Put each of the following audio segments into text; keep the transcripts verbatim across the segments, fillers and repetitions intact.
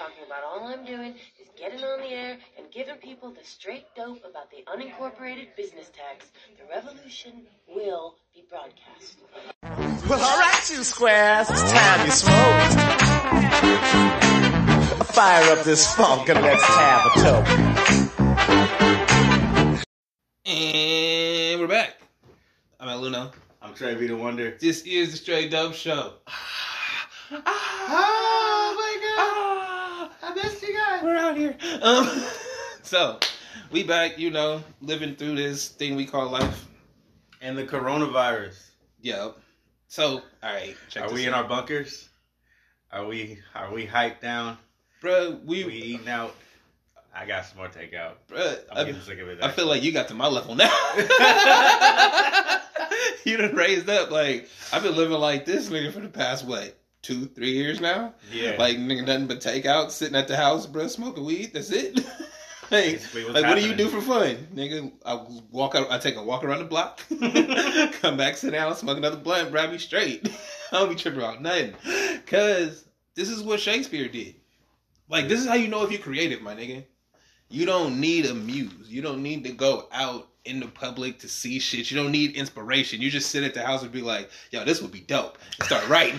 talking about. All I'm doing is getting on the air and giving people the straight dope about the unincorporated business tax. The revolution will be broadcast. Well, all right, you squares. It's time you smoked. Fire up this funk and let's have a toke. And we're back. I'm at Luno. I'm Trey Vita Wonder. This is the Straight Dope Show. Ah, oh my god! Ah, I missed you guys. We're out here. Um, so we back, you know, living through this thing we call life and the coronavirus. Yep. So, all right. Check are we out. In our bunkers? Are we? Are we hyped down, bro? We we eating out. I got some more takeout, bro. I'm I, getting sick of it. I feel like you got to my level now. You done raised up. Like, I've been living like this nigga for the past what? Two, three years now? Yeah. Like, nigga, nothing but takeout, sitting at the house, bro, smoking weed, that's it. Like, like what do you do for fun? Nigga, I walk out, I take a walk around the block, come back, sit down, smoke another blunt, grab me straight. I don't be tripping about nothing. Cause this is what Shakespeare did. Like, this is how you know if you're creative, my nigga. You don't need a muse. You don't need to go out in the public to see shit. You don't need inspiration. You just sit at the house and be like, yo, this would be dope. And start writing.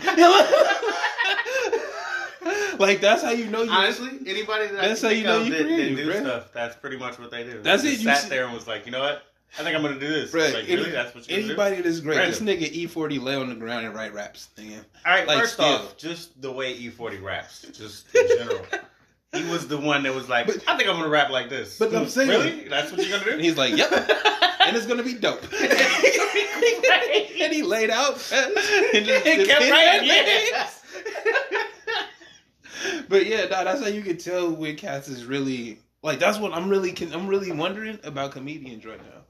Like, that's how you know you... Honestly, anybody that that's how you know you that, creative, that do bro. Stuff, that's pretty much what they do. That's they it. You sat see, there and was like, you know what? I think I'm going to do this. Bro, like, really? Any, that's what you're going to do? Anybody that's great. Right. This nigga E forty lay on the ground and write raps. Damn. All right, like, first still. off, just the way E forty raps. Just in general. He was the one that was like, but, I think I'm going to rap like this. But I'm saying... Really? That's what you're going to do? And he's like, yep. And it's going to be dope. And he laid out. And just and kept writing, yeah. But yeah, nah, that's how you can tell when cats is really... Like, that's what I'm really I'm really wondering about comedians right now.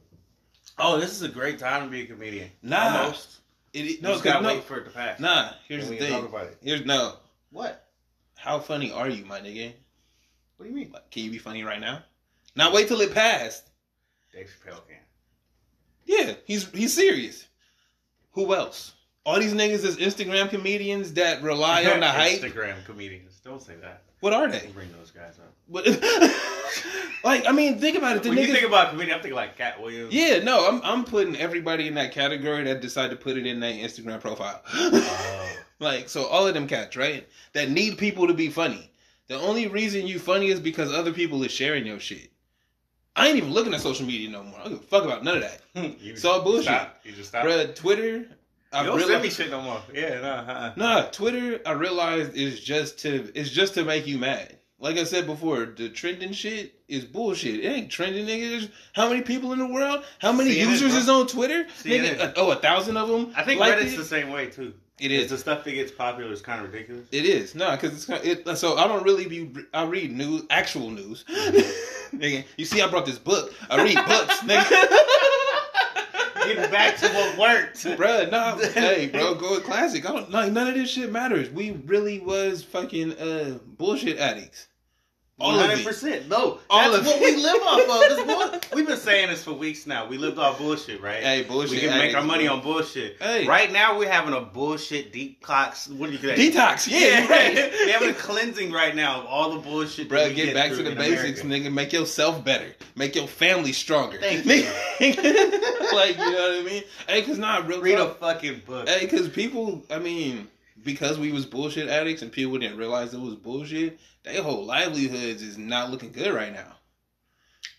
Oh, this is a great time to be a comedian. Nah. Almost. It, it, no, you just got to no, wait for it to pass. Nah, here's the thing. Talk about it. Here's, no. What? How funny are you, my nigga? What do you mean? Like, can you be funny right now? Now wait till it passed. Dave Chappelle can. Yeah, he's he's serious. Who else? All these niggas is Instagram comedians that rely on the Instagram hype. Instagram comedians. Don't say that. What are they? Bring those guys up. What? Like, I mean, think about it. The when niggas... you think about comedian, I'm thinking like Cat Williams. Yeah, no, I'm I'm putting everybody in that category that decide to put it in their Instagram profile. Oh. Like, so all of them cats, right? That need people to be funny. The only reason you funny is because other people is sharing your shit. I ain't even looking at social media no more. I don't give a fuck about none of that. It's all bullshit. Stop. You just stop. Bruh, Twitter, I you don't realized, send me shit no more. Yeah, nah. Nah, nah, Twitter, I realized, is just to it's just to make you mad. Like I said before, the trending shit is bullshit. It ain't trending, niggas. How many people in the world? How many C N N, users bro. is on Twitter? Nigga, oh, a thousand of them? I think Reddit's it. the same way, too. It is. The stuff that gets popular is kind of ridiculous. It is. No, because it's kind of, it, so I don't really be, I read news, actual news. Nigga, you see I brought this book. I read books, nigga. Getting back to what worked. Bruh, no. Nah, hey, bro, go with classic. I don't, like, none of this shit matters. We really was fucking uh, bullshit addicts. All one hundred percent. No, that's all of what it. we live off of. We've been saying this for weeks now. We lived off bullshit, right? Hey, bullshit. We can make our money on bullshit. Hey. Right now, we're having a bullshit detox. What do you think? Detox, yeah. yeah. Right. We're having a cleansing right now of all the bullshit. Bro, get, get back to the basics, America. Nigga. Make yourself better. Make your family stronger. Thank you. Like, you know what I mean? Hey, because not real Read talk. a fucking book. Hey, because people, I mean... Because we was bullshit addicts and people didn't realize it was bullshit, their whole livelihoods is not looking good right now.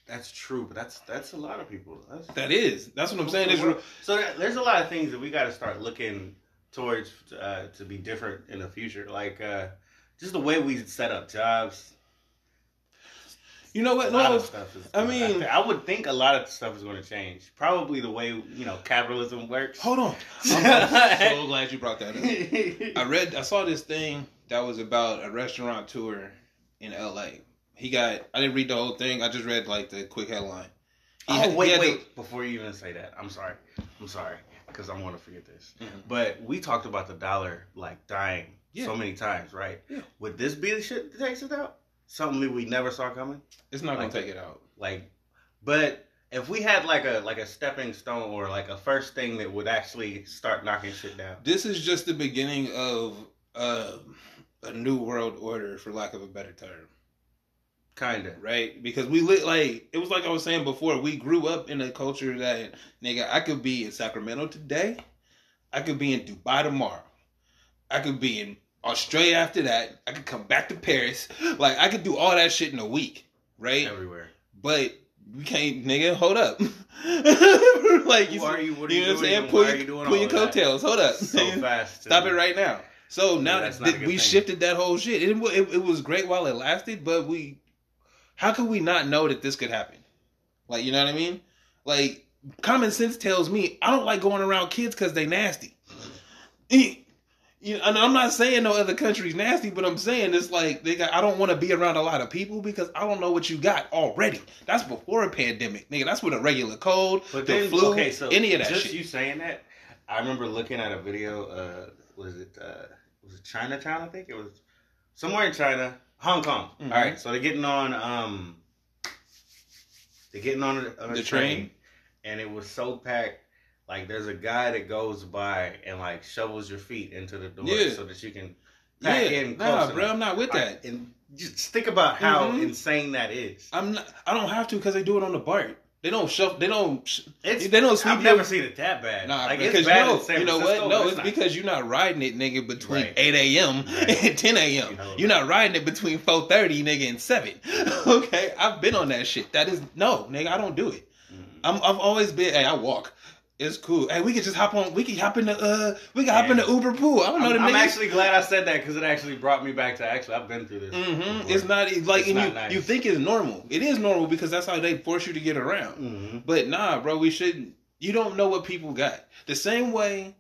That's true, but that's that's a lot of people. That's, that is. That's what I'm saying. Real. So there's a lot of things that we got to start looking towards uh, to be different in the future. Like uh, just the way we set up jobs. You know what? A lot no, of stuff is I mean, I, I would think a lot of stuff is going to change. Probably the way, you know, capitalism works. Hold on. I'm so glad you brought that up. I read, I saw this thing that was about a restaurateur in L A. He got, I didn't read the whole thing. I just read like the quick headline. He oh, had, wait, he wait. To... Before you even say that, I'm sorry. I'm sorry. Because I'm going to forget this. Mm-hmm. But we talked about the dollar like dying yeah. so many times, right? Yeah. Would this be the shit that takes it out? Something we never saw coming. It's not like, gonna take it out. Like, but if we had like a like a stepping stone or like a first thing that would actually start knocking shit down. This is just the beginning of uh, a new world order, for lack of a better term. Kinda. Right? Because we lit, like, it was like I was saying before, we grew up in a culture that, nigga, I could be in Sacramento today. I could be in Dubai tomorrow. I could be in Australia after that. I could come back to Paris. Like, I could do all that shit in a week. Right? Everywhere. But we can't, nigga, hold up. Like, who you, are you? What are you, you know doing? What I'm saying? Pull, you doing pull your coattails. Hold up. So fast. Stop it right now. So now yeah, th- we thing. shifted that whole shit. It, it, it was great while it lasted, but we... How could we not know that this could happen? Like, you know what I mean? Like, common sense tells me I don't like going around kids because they nasty. You know, I'm not saying no other country's nasty, but I'm saying it's like, nigga, I don't want to be around a lot of people because I don't know what you got already. That's before a pandemic, nigga. That's with a regular cold, but then, the flu, okay, so any of that just shit. Just you saying that, I remember looking at a video, uh, was it uh, was it Chinatown, I think? It was somewhere in China. Hong Kong. Mm-hmm. All right, so they're getting on, um, they're getting on a, on a the train, train, and it was so packed. Like, there's a guy that goes by and like shovels your feet into the door yeah. so that you can pack yeah. in. Nah, closer. Bro, I'm not with that. I, and just think about how mm-hmm. insane that is. I'm not. I don't have to because they do it on the BART. They don't shove. They don't. It's, they don't. Sweep I've never seen it that bad. Nah, like, because it's bad no, in San you know what? No, it's, it's because you're not riding it, nigga, between right. eight a.m. Right. and ten a.m. You know, you're right. not riding it between four thirty, nigga, and seven. Okay, I've been on that shit. That is no, nigga, I don't do it. Mm-hmm. I'm, I've always been. Hey, I walk. It's cool. Hey, we could just hop on. We could hop in the. Uh, we could hop in the Uber pool. I don't know. I'm, the niggas. I'm actually glad I said that because it actually brought me back to actually. I've been through this. Mm-hmm. It's not like it's and not you. Nice. You think it's normal. It is normal because that's how they force you to get around. Mm-hmm. But nah, bro, we shouldn't. You don't know what people got. The same way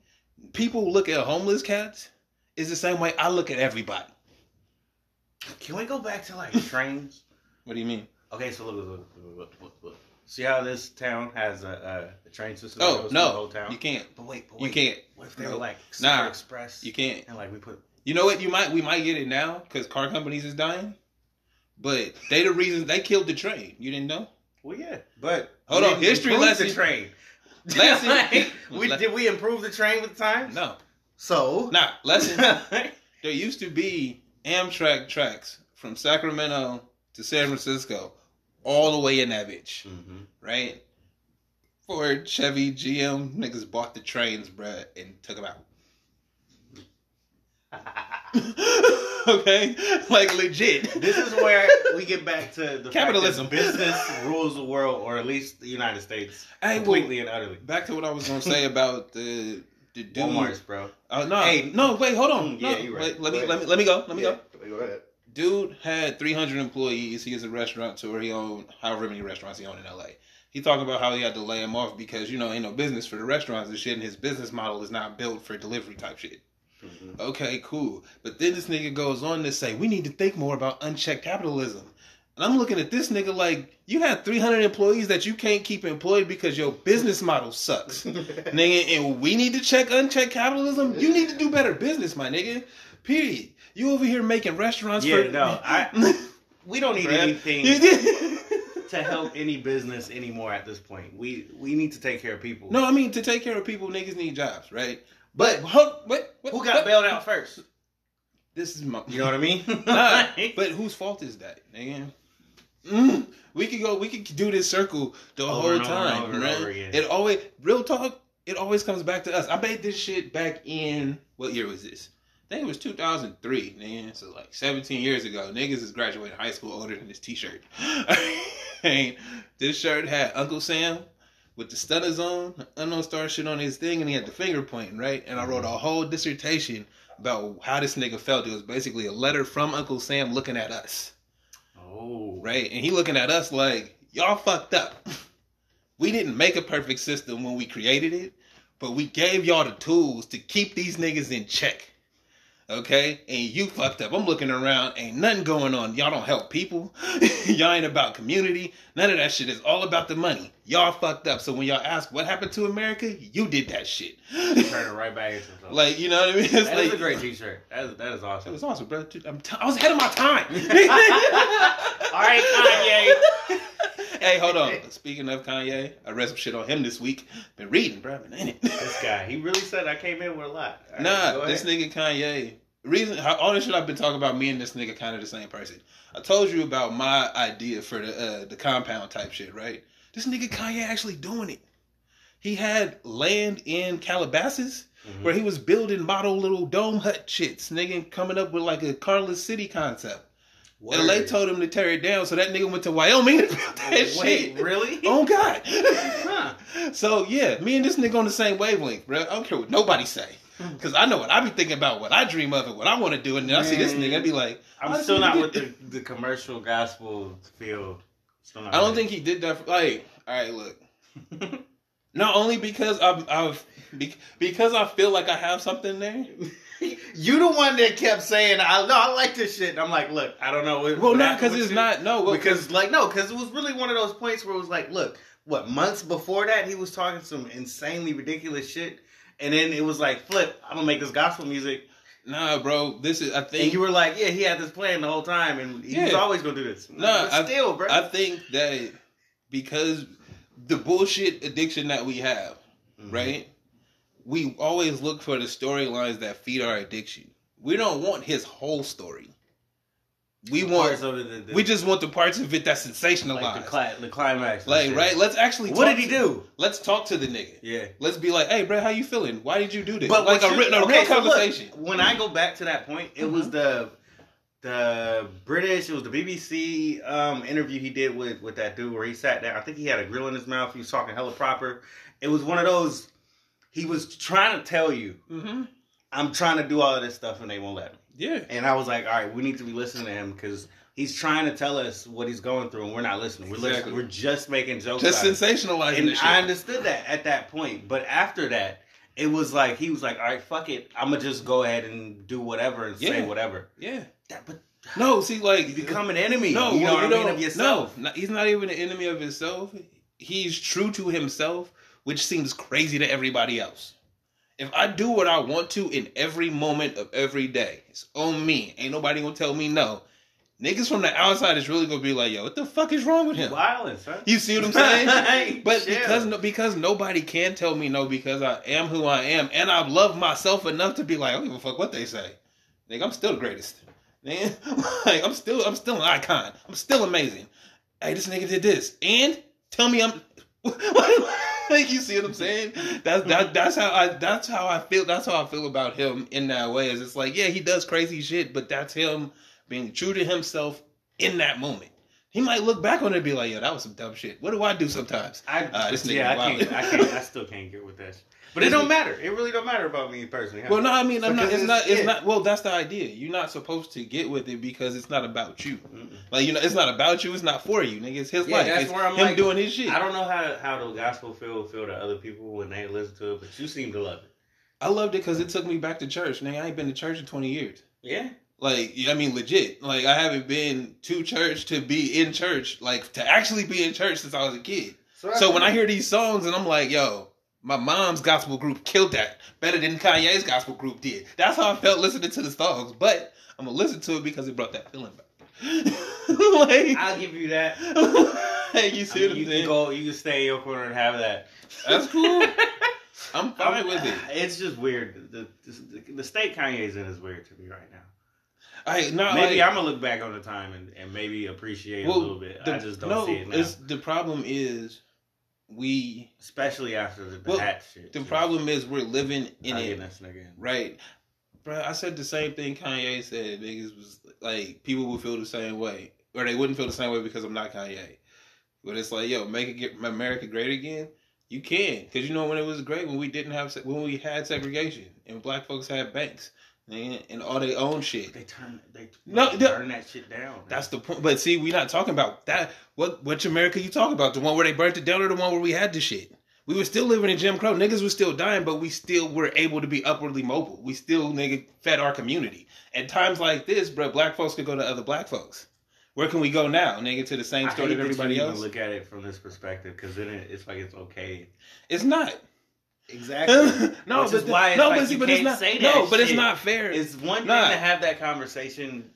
people look at homeless cats is the same way I look at everybody. Can we go back to like trains? What do you mean? Okay, so look, look, look, look, look. look. See how this town has a, a, a train system that oh, goes no, the whole town? You can't. But wait, but wait. You can't. What if they no. were like Star nah, Express? You can't. And like we put... You know what? You might. We might get it now because car companies is dying. But they the reason they killed the train. You didn't know? Well, yeah. But... Hold on. History lesson. The train. Lesson. Like, we, did we improve the train with time? No. So? Nah. Lesson. There used to be Amtrak tracks from Sacramento to San Francisco. All the way in that bitch, mm-hmm. right? Ford, Chevy, G M, niggas bought the trains, bruh, and took them out. Okay? Like, legit. This is where we get back to the capitalism. Fact that business rules the world, or at least the United States, hey, completely well, and utterly. Back to what I was going to say about the the dude. Walmart's, bro. Oh uh, no, hey, no, wait, hold on. Yeah, no, you're right. Wait, let, me, let me let me go. Let me yeah, go. Go ahead. Dude had three hundred employees. He is a restaurateur. He owned however many restaurants he owned in L A. He talked about how he had to lay him off because, you know, ain't no business for the restaurants and shit, and his business model is not built for delivery type shit. Mm-hmm. Okay, cool. But then this nigga goes on to say, we need to think more about unchecked capitalism. And I'm looking at this nigga like, you had three hundred employees that you can't keep employed because your business model sucks. Nigga, and we need to check unchecked capitalism? You need to do better business, my nigga. Period. You over here making restaurants yeah, for... Yeah, no. I, we don't need anything to help any business anymore at this point. We we need to take care of people. No, I mean, to take care of people, niggas need jobs, right? But, but what, what, who got what? bailed out first? This is my... You know what I mean? Nah, but whose fault is that, nigga? Mm, we could go... We could do this circle the over whole time, over, right? Over again. It always... Real talk, it always comes back to us. I made this shit back in... What year was this? I think it was two thousand three, man. So like seventeen years ago, niggas is graduating high school older than this t-shirt. And this shirt had Uncle Sam with the stunners on, the unknown star shit on his thing, and he had the finger pointing, right? And I wrote a whole dissertation about how this nigga felt. It was basically a letter from Uncle Sam looking at us. Oh. Right? And he looking at us like, y'all fucked up. We didn't make a perfect system when we created it, but we gave y'all the tools to keep these niggas in check. Okay, and you fucked up. I'm looking around, ain't nothing going on. Y'all don't help people. Y'all ain't about community. None of that shit is all about the money. Y'all fucked up. So when y'all ask what happened to America, you did that shit. Turn it right back into something. Like, you know what I mean? It's that like, is a great t-shirt. That is, that is awesome. It was awesome, bro. I'm t- I was ahead of my time. All right, Kanye. Hey, hold on. Speaking of Kanye, I read some shit on him this week. Been reading, bro. Been in it. This guy, he really said I came in with a lot. All nah, right, this nigga Kanye reason all this shit I've been talking about, me and this nigga kind of the same person. I told you about my idea for the uh, the compound type shit, right? This nigga Kanye actually doing it. He had land in Calabasas mm-hmm. where he was building model little dome hut shits, nigga, coming up with like a Carlos City concept. Word. And L A told him to tear it down, so that nigga went to Wyoming and built that Wait, shit. Really? Oh, God. Huh. So, yeah, me and this nigga on the same wavelength, bro. I don't care what nobody say. Because I know what I be thinking about, what I dream of, and what I want to do. And then Man. I see this nigga, I be like... I'm still not with the, the commercial gospel field. Still not I don't right. think he did that for... Like, all right, look. Not only because I've... I've because I feel like I have something there... You the one that kept saying, I no, I like this shit. And I'm like, look, I don't know. What, well, not because it's shit. not, no. Well, because, like, no, because it was really one of those points where it was like, look, what, months before that, he was talking some insanely ridiculous shit. And then it was like, flip, I'm going to make this gospel music. Nah, bro, this is, I think. And you were like, yeah, he had this plan the whole time. And he yeah. was always going to do this. Nah, but still, I, bro. I think that because the bullshit addiction that we have, mm-hmm. right? We always look for the storylines that feed our addiction. We don't want his whole story. We the want. The, the, we just want the parts of it that sensationalized. Like the, cli- the climax. Like shit. Right. Let's actually. What talk did he to, do? Let's talk to the nigga. Yeah. Let's be like, hey, bro, how you feeling? Why did you do this? But like a, you, a okay, real so conversation. Look, when I go back to that point, it mm-hmm. was the the British. It was the B B C um, interview he did with with that dude where he sat down. I think he had a grill in his mouth. He was talking hella proper. It was one of those. He was trying to tell you, mm-hmm. I'm trying to do all of this stuff and they won't let me. Yeah. And I was like, all right, we need to be listening to him because he's trying to tell us what he's going through and we're not listening. We're exactly. listening. We're just making jokes. Just sensationalizing it. And shit. I understood that at that point. But after that, it was like, he was like, all right, fuck it. I'm going to just go ahead and do whatever and yeah. say whatever. Yeah. That, but no, see, like. You become an enemy. No, you know well, what I mean, of yourself. No, he's not even an enemy of himself. He's true to himself. Which seems crazy to everybody else. If I do what I want to in every moment of every day, it's on me. Ain't nobody gonna tell me no. Niggas from the outside is really gonna be like, yo, what the fuck is wrong with him? Violence, huh? You see what I'm saying? But chill. because because nobody can tell me no because I am who I am and I love myself enough to be like, I don't give a fuck what they say. Nigga, I'm still the greatest. Man, like I'm still I'm still an icon. I'm still amazing. Hey, this nigga did this. And tell me I'm like you see what I'm saying? That's that, that's how I that's how I feel that's how I feel about him in that way. Is it's like, yeah, he does crazy shit, but that's him being true to himself in that moment. He might look back on it and be like, yo, that was some dumb shit. What do I do sometimes? I uh, this nigga yeah, I can't, I can't I still can't get with that. But it don't matter. It really don't matter about me personally. Well, no, I mean, I'm not, it's, it's not. It's it. not. Well, that's the idea. You're not supposed to get with it because it's not about you. Mm-mm. Like you know, it's not about you. It's not for you, nigga. It's his yeah, life. That's it's where I'm him like, doing his shit. I don't know how how the gospel feel feel to other people when they listen to it, but you seem to love it. I loved it because it took me back to church, nigga. I ain't been to church in twenty years. Yeah. Like I mean, legit. Like I haven't been to church to be in church, like to actually be in church since I was a kid. So, so when I hear these songs and I'm like, yo. My mom's gospel group killed that better than Kanye's gospel group did. That's how I felt listening to the songs. But I'm going to listen to it because it brought that feeling back. Like, I'll give you that. Hey, you see I mean, what I'm you saying? Can go, you can stay in your corner and have that. That's cool. I'm fine I'm, with it. It's just weird. The, the, the state Kanye's in is weird to me right now. I, not maybe like, I'm going to look back on the time and, and maybe appreciate well, it a little bit. The, I just don't no, see it now. It's, the problem is... We especially after the, the well, hat shit. The shit. problem is we're living in it, again. Right? Bro, I said the same thing Kanye said. Niggas was like, people would feel the same way, or they wouldn't feel the same way because I'm not Kanye. But it's like, yo, make it get America great again. You can, because you know when it was great when we didn't have when we had segregation and black folks had banks. And, and all they own shit. They turn they no, turn the, that shit down. Man. That's the point. But see, we're not talking about that. What which America you talking about? The one where they burnt it down or the one where we had the shit? We were still living in Jim Crow. Niggas were still dying, but we still were able to be upwardly mobile. We still, nigga, fed our community. At times like this, bro, black folks could go to other black folks. Where can we go now, nigga, to the same store that everybody else? I hate that you even look at it from this perspective, because then it's like it's okay. It's not. Exactly. no, but why it's no, like but you but can't it's not, say that. No, but shit. It's not fair. It's one thing nah. to have that conversation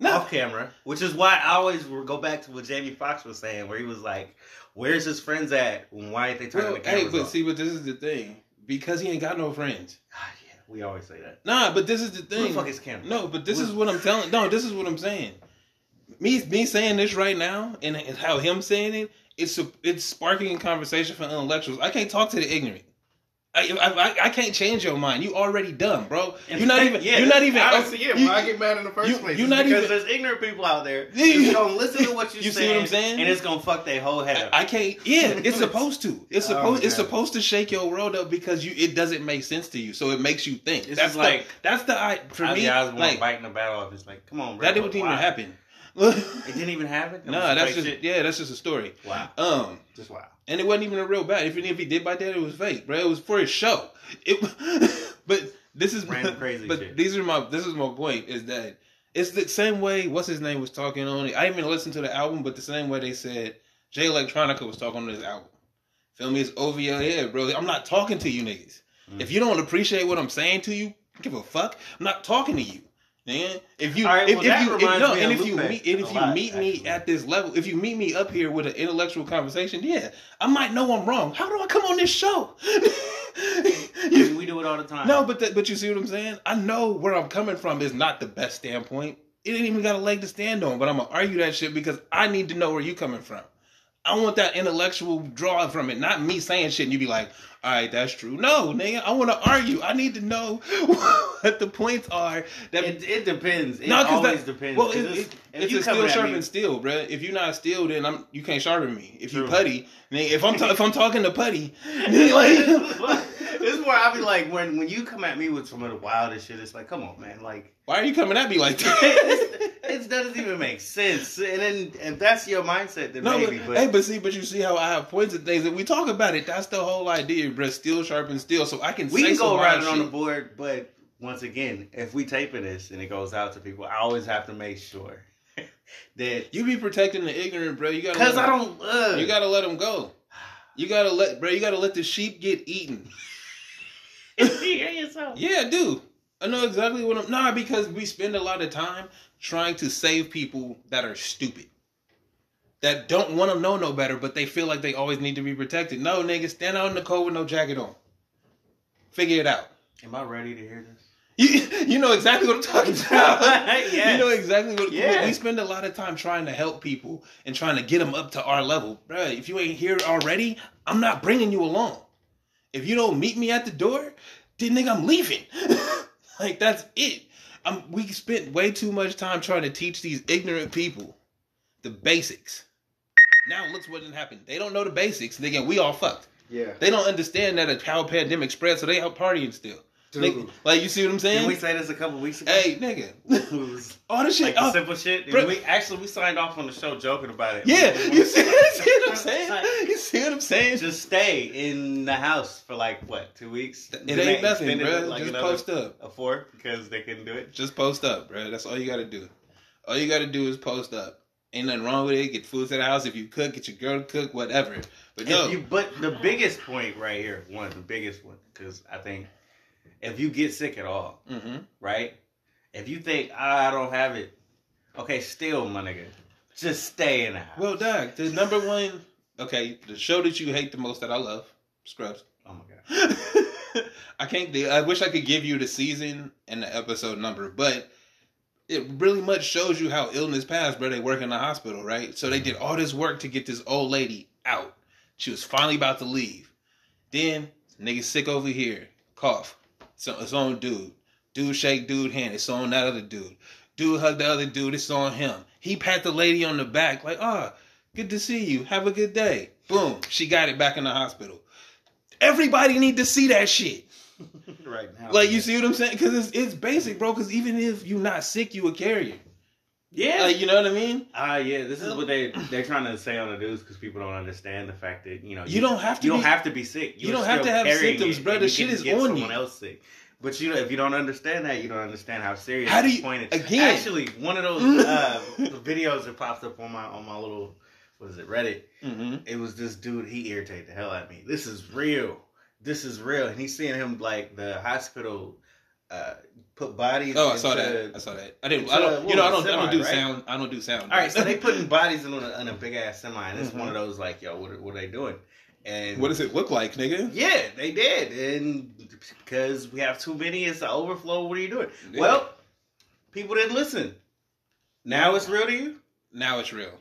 nah. off camera, which is why I always go back to what Jamie Foxx was saying, where he was like, "Where's his friends at? Why did they turn well, the cameras hey, but off?" See, but this is the thing because he ain't got no friends. Ah, yeah. We always say that. Nah, but this is the thing. Who the fuck is Kim? No, but this Who? is what I'm telling. No, this is what I'm saying. Me, me saying this right now, and, and how him saying it, it's a, it's sparking a conversation for intellectuals. I can't talk to the ignorant. I, I I can't change your mind. You already dumb, bro. You're not even. Yeah, you're not even. I see it. Why I get mad in the first you, place? You're not because even, there's ignorant people out there. You don't listen to what you're you saying, see what I'm saying, and it's gonna fuck their whole head up. I, I can't. Yeah, it's supposed to. It's supposed. Oh, it's supposed to shake your world up because you. It doesn't make sense to you, so it makes you think. It's that's like the, that's the I for I me. I was like biting the battle off. It's like, come on, bro. That didn't even happen. It didn't even happen. No, nah, that's just shit. yeah, that's just a story. Wow. Um, just wow. And it wasn't even a real bat. If if he did bite that, it was fake, bro. It was for his show. It, but this is random crazy. But shit. these are my. This is my point. Is that it's the same way. What's his name was talking on it. I didn't even listen to the album, but the same way they said Jay Electronica was talking on this album. Feel me? It's over your head, bro. I'm not talking to you niggas. Mm. If you don't appreciate what I'm saying to you, give a fuck. I'm not talking to you. Man, if you right, if, well, if you if, no, and if you meet and if you lot, meet actually. me at this level, if you meet me up here with an intellectual conversation, yeah, I might know I'm wrong. How do I come on this show? you, we do it all the time. No, but the, but you see what I'm saying? I know where I'm coming from is not the best standpoint. It ain't even got a leg to stand on, but I'm gonna argue that shit because I need to know where you coming from. I want that intellectual draw from it, not me saying shit and you be like, all right, that's true. No, nigga, I want to argue. I need to know what the points are. That It, it depends. It no, always that, depends. Well, it, it, if, if you steel sharpen steel, bro. If you're not steel, then I'm, you can't sharpen me. If true. you putty, nigga, if I'm ta- if I'm talking to putty, nigga, like... This is where I be like, when when you come at me with some of the wildest shit, it's like, come on, man. Like, why are you coming at me like that? It doesn't even make sense. And then if that's your mindset, then no, maybe. But, but, hey, but see, but you see how I have points and things, and we talk about it. That's the whole idea, bro. Steel sharpens steel, so I can. We say can go around it on the board, but once again, if we taping this and it goes out to people, I always have to make sure that you be protecting the ignorant, bro. You gotta because I don't. Uh, you gotta let them go. You gotta let, bro. You gotta let the sheep get eaten. Yeah, I do. I know exactly what I'm... Nah, because we spend a lot of time trying to save people that are stupid. That don't want to know no better, but they feel like they always need to be protected. No, nigga, stand out in the cold with no jacket on. Figure it out. Am I ready to hear this? You, you know exactly what I'm talking about. Yes. You know exactly what... Yeah. We spend a lot of time trying to help people and trying to get them up to our level. Bro, if you ain't here already, I'm not bringing you along. If you don't meet me at the door, then nigga, I'm leaving. Like, that's it. I'm, we spent way too much time trying to teach these ignorant people the basics. Now, look what didn't happen. They don't know the basics. Nigga, we all fucked. Yeah. They don't understand that a how pandemic spread, so they out partying still. Nigga, like, you see what I'm saying? Did we say this a couple weeks ago? Hey, nigga. All this shit. Like, oh, the simple shit. Bro, we, actually, we signed off on the show joking about it. Yeah. We, we, you, see, you see what I'm saying? Like, you see what I'm saying? Just stay in the house for, like, what, two weeks? It Did ain't nothing, bro. Like just post up. A four, because they couldn't do it? Just post up, bro. That's all you got to do. All you got to do is post up. Ain't nothing wrong with it. Get food to the house. If you cook, get your girl to cook, whatever. But, if no. you, but the biggest point right here, one, the biggest one, because I think... If you get sick at all, mm-hmm. right? If you think, I don't have it, okay, still, my nigga, just stay in the house. Well, Doc, the number one, okay, the show that you hate the most that I love, Scrubs. Oh, my God. I can't, I wish I could give you the season and the episode number, but it really much shows you how illness passed, bro. They work in the hospital, right? So they did all this work to get this old lady out. She was finally about to leave. Then, nigga sick over here, cough. So it's on dude. Dude shake dude hand. It's on that other dude. Dude hug the other dude. It's on him. He pat the lady on the back like, ah, oh, good to see you. Have a good day. Boom. She got it back in the hospital. Everybody need to see that shit. Right now. Like, you see what I'm saying? Because it's, it's basic, bro. Because even if you're not sick, you a carrier. Yeah. Like, you know what I mean? Ah, uh, yeah. This is what they, they're trying to say on the news because people don't understand the fact that, you know, you, you don't have to you be, don't have to be sick. You're you don't have to have symptoms, bro. The shit is on you. Someone else sick. But, you know, if you don't understand that, you don't understand how serious how do you, this point is. Again. Actually, one of those uh, videos that pops up on my on my little, what is it, Reddit, mm-hmm. it was this dude, he irritated the hell out of me. This is real. This is real. And he's seeing him, like, the hospital... Uh, put bodies. Oh, I into, saw that. I saw that. I didn't. Into, I don't. You know, I don't. Semi, I don't do right? sound. I don't do sound. All right, so they putting bodies in on a, on a big ass semi, and it's mm-hmm. one of those like, yo, what are, what are they doing? And what does it look like, nigga? Yeah, they did. And because we have too many, it's an overflow. What are you doing? Yeah. Well, people didn't listen. Now it's real to you? Now it's real.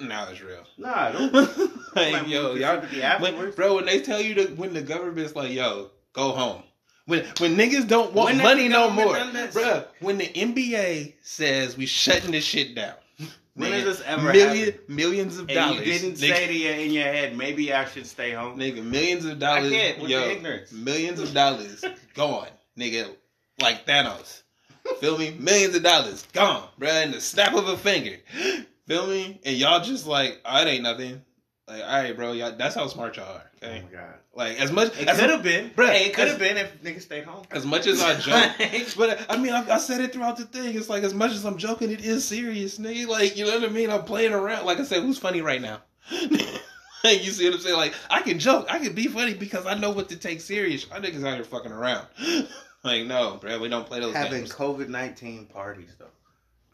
Now it's real. Nah, don't. like, like, yo, y'all. When, bro, when they tell you to, when the government's like, yo, go home. When when niggas don't want when money no more. Bruh, when the N B A says we shutting this shit down. When nigga, is this ever million, millions of and dollars. You didn't nigga, say to you in your head, maybe I should stay home. Nigga, millions of dollars. I can't. What's yo, the ignorance? Millions of dollars gone. Nigga, like Thanos. Feel me? Millions of dollars gone, bruh, in the snap of a finger. Feel me? And y'all just like, oh, it ain't nothing. Like, all right, bro, y'all, that's how smart y'all are. Okay? Oh, my God. Like, as much... It could have been. Bro, hey, it could have been if niggas stayed home. As much as I joke... but, I mean, I, I said it throughout the thing. It's like, as much as I'm joking, it is serious, nigga. Like, you know what I mean? I'm playing around. Like I said, who's funny right now? Like, you see what I'm saying? Like, I can joke. I can be funny because I know what to take serious. I niggas out here fucking around. Like, no, bro, we don't play those Having games. Having COVID nineteen parties, though.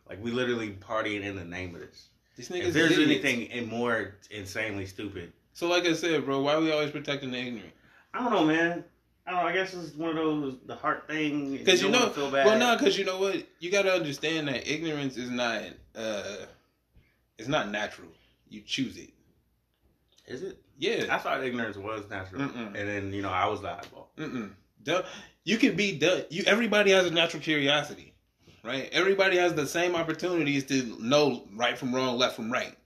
Like, we literally partying in the name of this. These niggas if there's idiots. Anything more insanely stupid. So, like I said, bro, why are we always protecting the ignorant? I don't know, man. I don't know. I guess it's one of those, the heart thing. Because you, you know, feel bad. Well, no, because you know what? You got to understand that ignorance is not, uh, it's not natural. You choose it. Is it? Yeah. I thought ignorance was natural. Mm-mm. And then, you know, I was the eyeball. Mm-mm. Dumb. You can be dumb. You, everybody has a natural curiosity. Right? Everybody has the same opportunities to know right from wrong, left from right.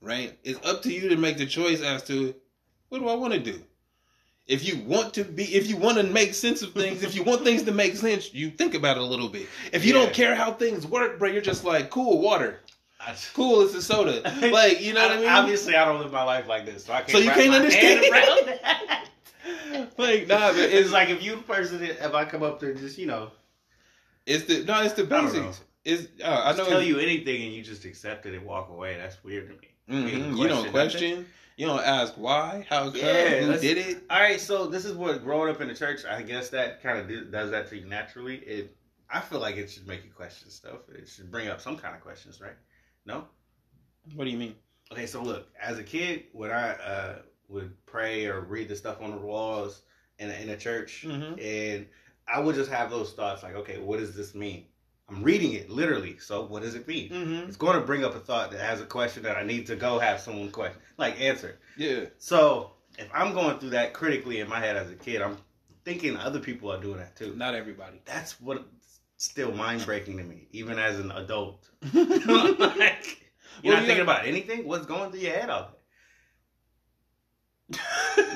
Right? It's up to you to make the choice as to what do I want to do? If you want to be, if you want to make sense of things, if you want things to make sense, you think about it a little bit. If you yeah. don't care how things work, bro, you're just like, cool, water. Cool, it's a soda. Like, you know what I, I mean? Obviously, I don't live my life like this, so I can't So you can't understand around that. Like, nah, but it's like if you the person, if I come up there just, you know, It's the no, it's the basics. I it's uh, I know. Just tell you anything and you just accept it and walk away. That's weird to me. Mm-hmm. You, you don't question. Nothing. You don't ask why, how come, yeah, who did it. All right, so this is what growing up in the church. I guess that kind of do, does that to you naturally. It I feel like it should make you question stuff. It should bring up some kind of questions, right? No. What do you mean? Okay, so look, as a kid, when I uh, would pray or read the stuff on the walls in in a church, mm-hmm. and I would just have those thoughts like, okay, what does this mean? I'm reading it literally, so what does it mean? Mm-hmm. It's going to bring up a thought that has a question that I need to go have someone question, like answer. Yeah. So if I'm going through that critically in my head as a kid, I'm thinking other people are doing that too. Not everybody. That's what's still mind breaking to me, even as an adult. Like, you're well, not you thinking have... about anything? What's going through your head out there?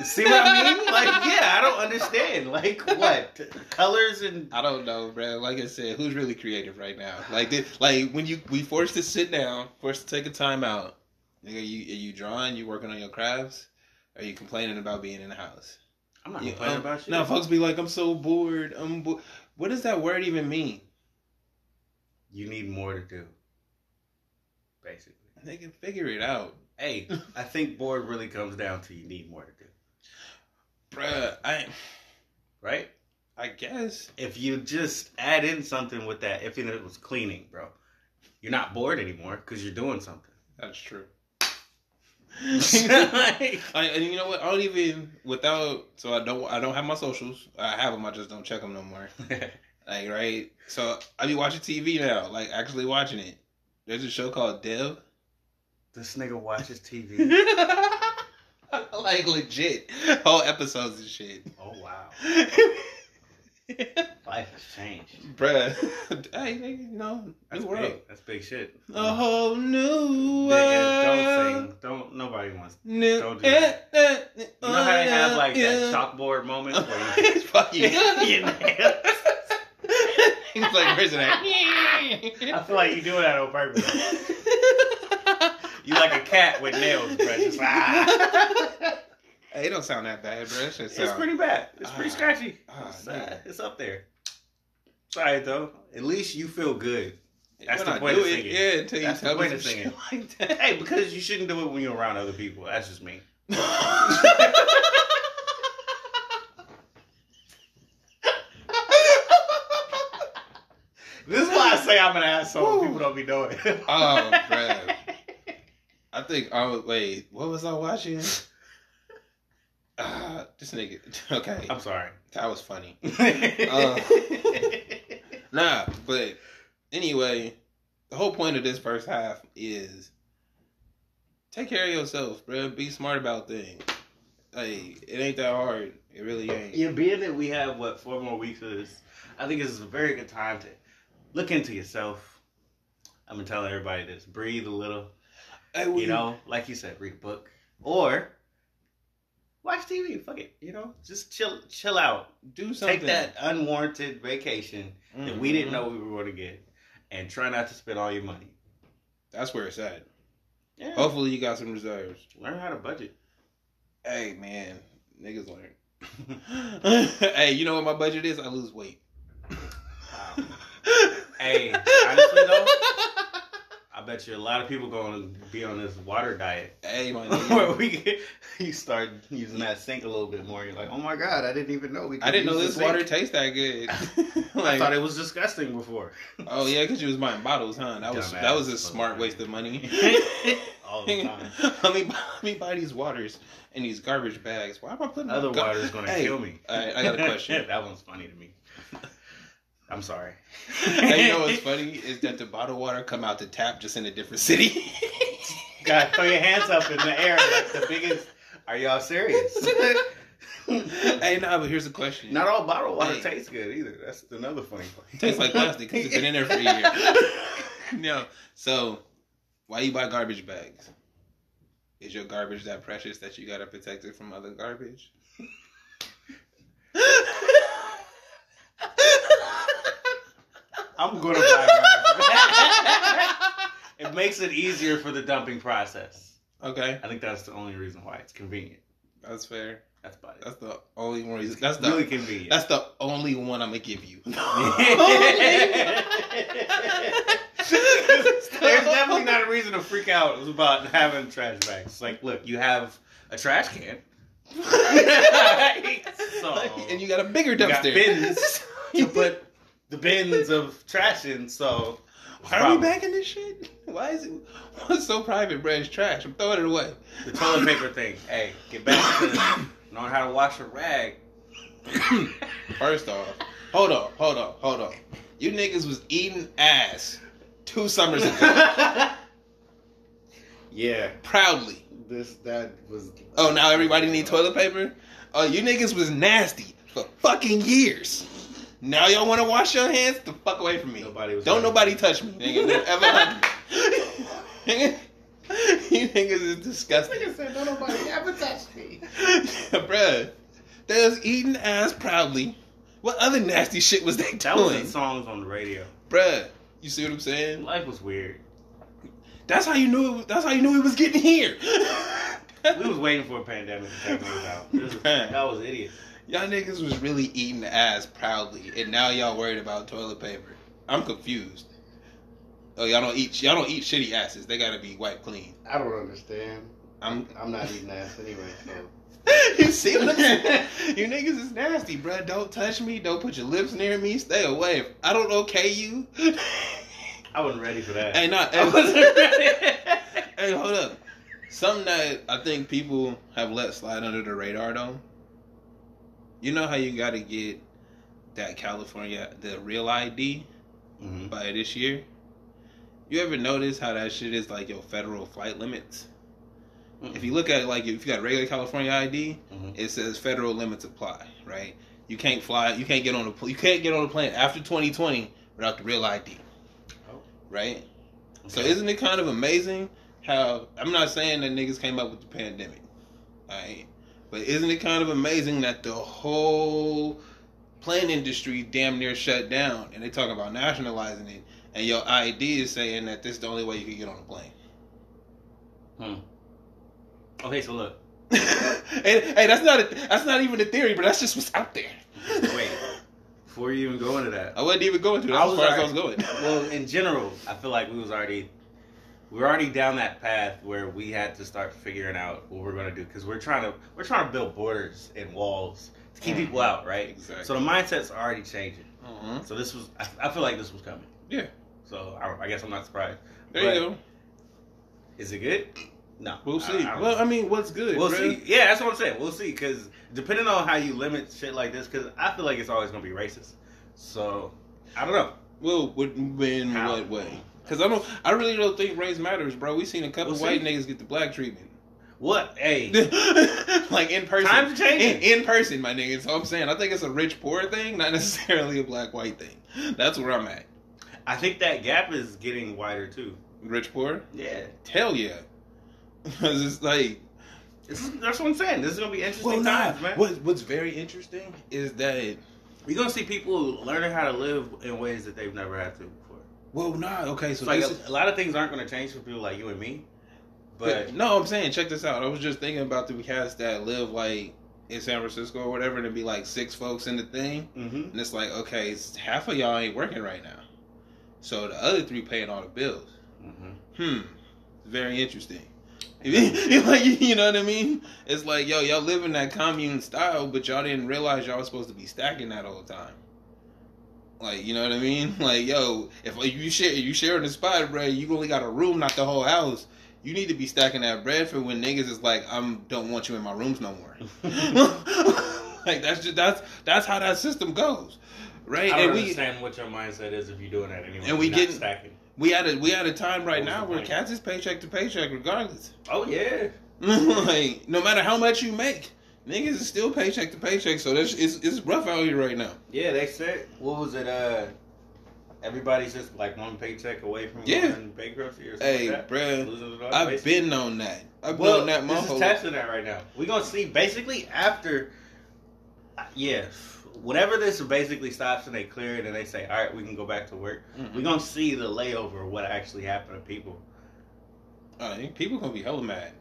See what I mean? Like, yeah, I don't understand. Like, what colors and I don't know, bro. Like I said, who's really creative right now? Like, this, like when you we forced to sit down, forced to take a time out. Nigga, are you are you drawing? You working on your crafts? Or are you complaining about being in the house? I'm not you, complaining um, about shit. No, folks be like, I'm so bored. I'm bo-. What does that word even mean? You need more to do. Basically, they can figure it out. Hey, I think bored really comes down to you need more to do. Bruh, I... Right? I guess. If you just add in something with that, if it was cleaning, bro, you're not bored anymore because you're doing something. That's true. I, and you know what? I don't even... Without... So I don't I don't have my socials. I have them. I just don't check them no more. Like, right? So I be watching T V now. Like, actually watching it. There's a show called Dev. This nigga watches T V. Like, legit. Whole episodes and shit. Oh, wow. Life has changed. Bruh. Hey, you know, new world. Big. That's big shit. A whole new world. Don't sing. Don't, nobody wants new, Don't do that. Eh, eh, you know how they have, like, yeah. that chalkboard moment? Where you fuck you. He's like, where's it at? I feel like you do that on purpose. You like a cat with nails, bro. Just, ah. Hey, it don't sound that bad, bro. That sound... It's pretty bad. It's pretty uh, scratchy. Uh, it's, uh, it's up there. It's all right, though. At least you feel good. That's when the point of singing. It, yeah, until you That's tell the point of singing. Like that. Hey, because you shouldn't do it when you're around other people. That's just me. This is why I say I'm an asshole. Woo. People don't be knowing it. Oh, bro. I think I was, wait, what was I watching? nigga. Okay. I'm sorry. That was funny. uh, nah, but anyway, the whole point of this first half is take care of yourself, bro. Be smart about things. Like, it ain't that hard. It really ain't. Yeah, being that we have, what, four more weeks of this, I think this is a very good time to look into yourself. I'm going to tell everybody this. Breathe a little. I would, you know, like you said, read a book. Or watch T V. Fuck it. You know, just chill chill out. Do something. Take that unwarranted vacation mm-hmm. that we didn't know we were going to get. And try not to spend all your money. That's where it's at. Yeah. Hopefully you got some reserves. Learn how to budget. Hey, man. Niggas learn. Hey, you know what my budget is? I lose weight. Wow. Hey, honestly, though, I bet you a lot of people going to be on this water diet. Hey, my nigga. Where we get, you start using that sink a little bit more. You're like, oh, my God, I didn't even know. We could I didn't know this water tastes that good. Like, I thought it was disgusting before. Oh, yeah, because you was buying bottles, huh? That was, that was a smart waste of money. All the time. How many, how many buy these waters in these garbage bags? Why am I putting other gar- water is going to hey, kill me. I, I got a question. That one's funny to me. I'm sorry. Hey, you know what's funny is that the bottled water come out the tap just in a different city. Gotta throw your hands up in the air. Like the biggest. Are y'all serious? Hey, no, but here's the question. Not all bottled water hey. tastes good either. That's another funny thing. Tastes like plastic because it's been in there for a year. No, so why you buy garbage bags? Is your garbage that precious that you gotta protect it from other garbage? I'm going to buy it. It makes it easier for the dumping process. Okay. I think that's the only reason why. It's convenient. That's fair. That's about it. That's the only one. It's that's really the, convenient. That's the only one I'm going to give you. There's definitely not a reason to freak out about having trash bags. It's like, look, you have a trash can. So, and you got a bigger dumpster. You got bins to put the bins of trash in, so why are we bagging this shit? Why is it what's so private, bro? It's trash. I'm throwing it away. The toilet paper thing. Hey, get back to knowing how to wash a rag. First off, hold on, hold on, hold on. You niggas was eating ass two summers ago. Yeah. Proudly. This that was oh, now everybody need toilet paper? Oh, you niggas was nasty for fucking years. Now y'all want to wash your hands? The fuck away from me. Nobody was Don't nobody me. touch me. Nigga, don't ever hug me. You niggas is disgusting. Nigga said, don't nobody ever touch me. Yeah, bruh. They was eating ass proudly. What other nasty shit was they doing? That was in songs on the radio. Bruh. You see what I'm saying? Life was weird. That's how you knew it, that's how you knew it was getting here. We was waiting for a pandemic to take us out. Was, that was idiot. Y'all niggas was really eating the ass proudly, and now y'all worried about toilet paper. I'm confused. Oh, y'all don't eat. Y'all don't eat shitty asses. They gotta be wiped clean. I don't understand. I'm I'm not eating ass anyway. So. You see what I'm saying? You niggas is nasty, bro. Don't touch me. Don't put your lips near me. Stay away. If I don't okay you. I wasn't ready for that. Hey, not. Hey, I wasn't ready. Hey, hold up. Something that I think people have let slide under the radar though. You know how you got to get that California, the real I D mm-hmm. by this year? You ever notice how that shit is like your federal flight limits? Mm-hmm. If you look at it like if you got regular California I D, mm-hmm. it says federal limits apply, right? You can't fly, you can't get on a, you can't get on a plane after twenty twenty without the real I D, oh. right? Okay. So isn't it kind of amazing how, I'm not saying that niggas came up with the pandemic, all right? But isn't it kind of amazing that the whole plane industry damn near shut down and they talk about nationalizing it and your I D is saying that this is the only way you can get on a plane? Hmm. Okay, so look. hey, hey, that's not a, that's not even a theory, but that's just what's out there. Wait. Before you even go into that. I wasn't even going to that as far already, as I was going. Well, in general, I feel like we was already... We we're already down that path where we had to start figuring out what we're going to do because we're trying to we're trying to build borders and walls to keep mm-hmm. people out, right? Exactly. So the mindset's already changing. Mm-hmm. So this was I, I feel like this was coming. Yeah. So I, I guess I'm not surprised. There but you go. Is it good? No. We'll see. I, I well, I mean, what's good? We'll bro? see. Yeah, that's what I'm saying. We'll see. Because depending on how you limit shit like this, because I feel like it's always going to be racist. So, I don't know. Well, in how? What way? Because I don't. I really don't think race matters, bro. We seen a couple we'll white see. niggas get the black treatment. What? Hey. Like, in person. Time's changing. In, in person, my nigga. So I'm saying, I think it's a rich, poor thing, not necessarily a black-white thing. That's where I'm at. I think that gap is getting wider, too. Rich, poor? Yeah. Hell yeah. It's like... It's, that's what I'm saying. This is going to be interesting well, times, nah. man. What, what's very interesting is that... You're going to see people learning how to live in ways that they've never had to before. Well, nah. Okay, so... so like a, is... a lot of things aren't going to change for people like you and me. But no, I'm saying, check this out. I was just thinking about the cats that live, like, in San Francisco or whatever, and it'd be, like, six folks in the thing. Mm-hmm. And it's like, okay, it's half of y'all ain't working right now. So the other three paying all the bills. Mm-hmm. Hmm. Very interesting. You know what I mean? It's like, yo, y'all live in that commune style, but y'all didn't realize y'all was supposed to be stacking that all the time. Like, you know what I mean? Like, yo, if you share, you sharing the spot, bro, you only got a room, not the whole house. You need to be stacking that bread for when niggas is like, I don't want you in my rooms no more. Like, that's just that's that's how that system goes, right? I don't and understand we, what your mindset is if you're doing that anyway. And we not getting stacking. We at a we at a time right now where cats is paycheck to paycheck regardless. Oh yeah, like no matter how much you make, niggas is still paycheck to paycheck. So that's it's it's rough out here right now. Yeah, they said what was it? Uh, Everybody's just like one paycheck away from yeah. one bankruptcy or something. Hey, like bruh, I've basically. been on that. I've well, been on that. This is testing that right now. We're going to see basically after, yeah, whenever this basically stops and they clear it and they say, all right, we can go back to work, mm-hmm. we're going to see the layover of what actually happened to people. Uh, people going to be hella mad.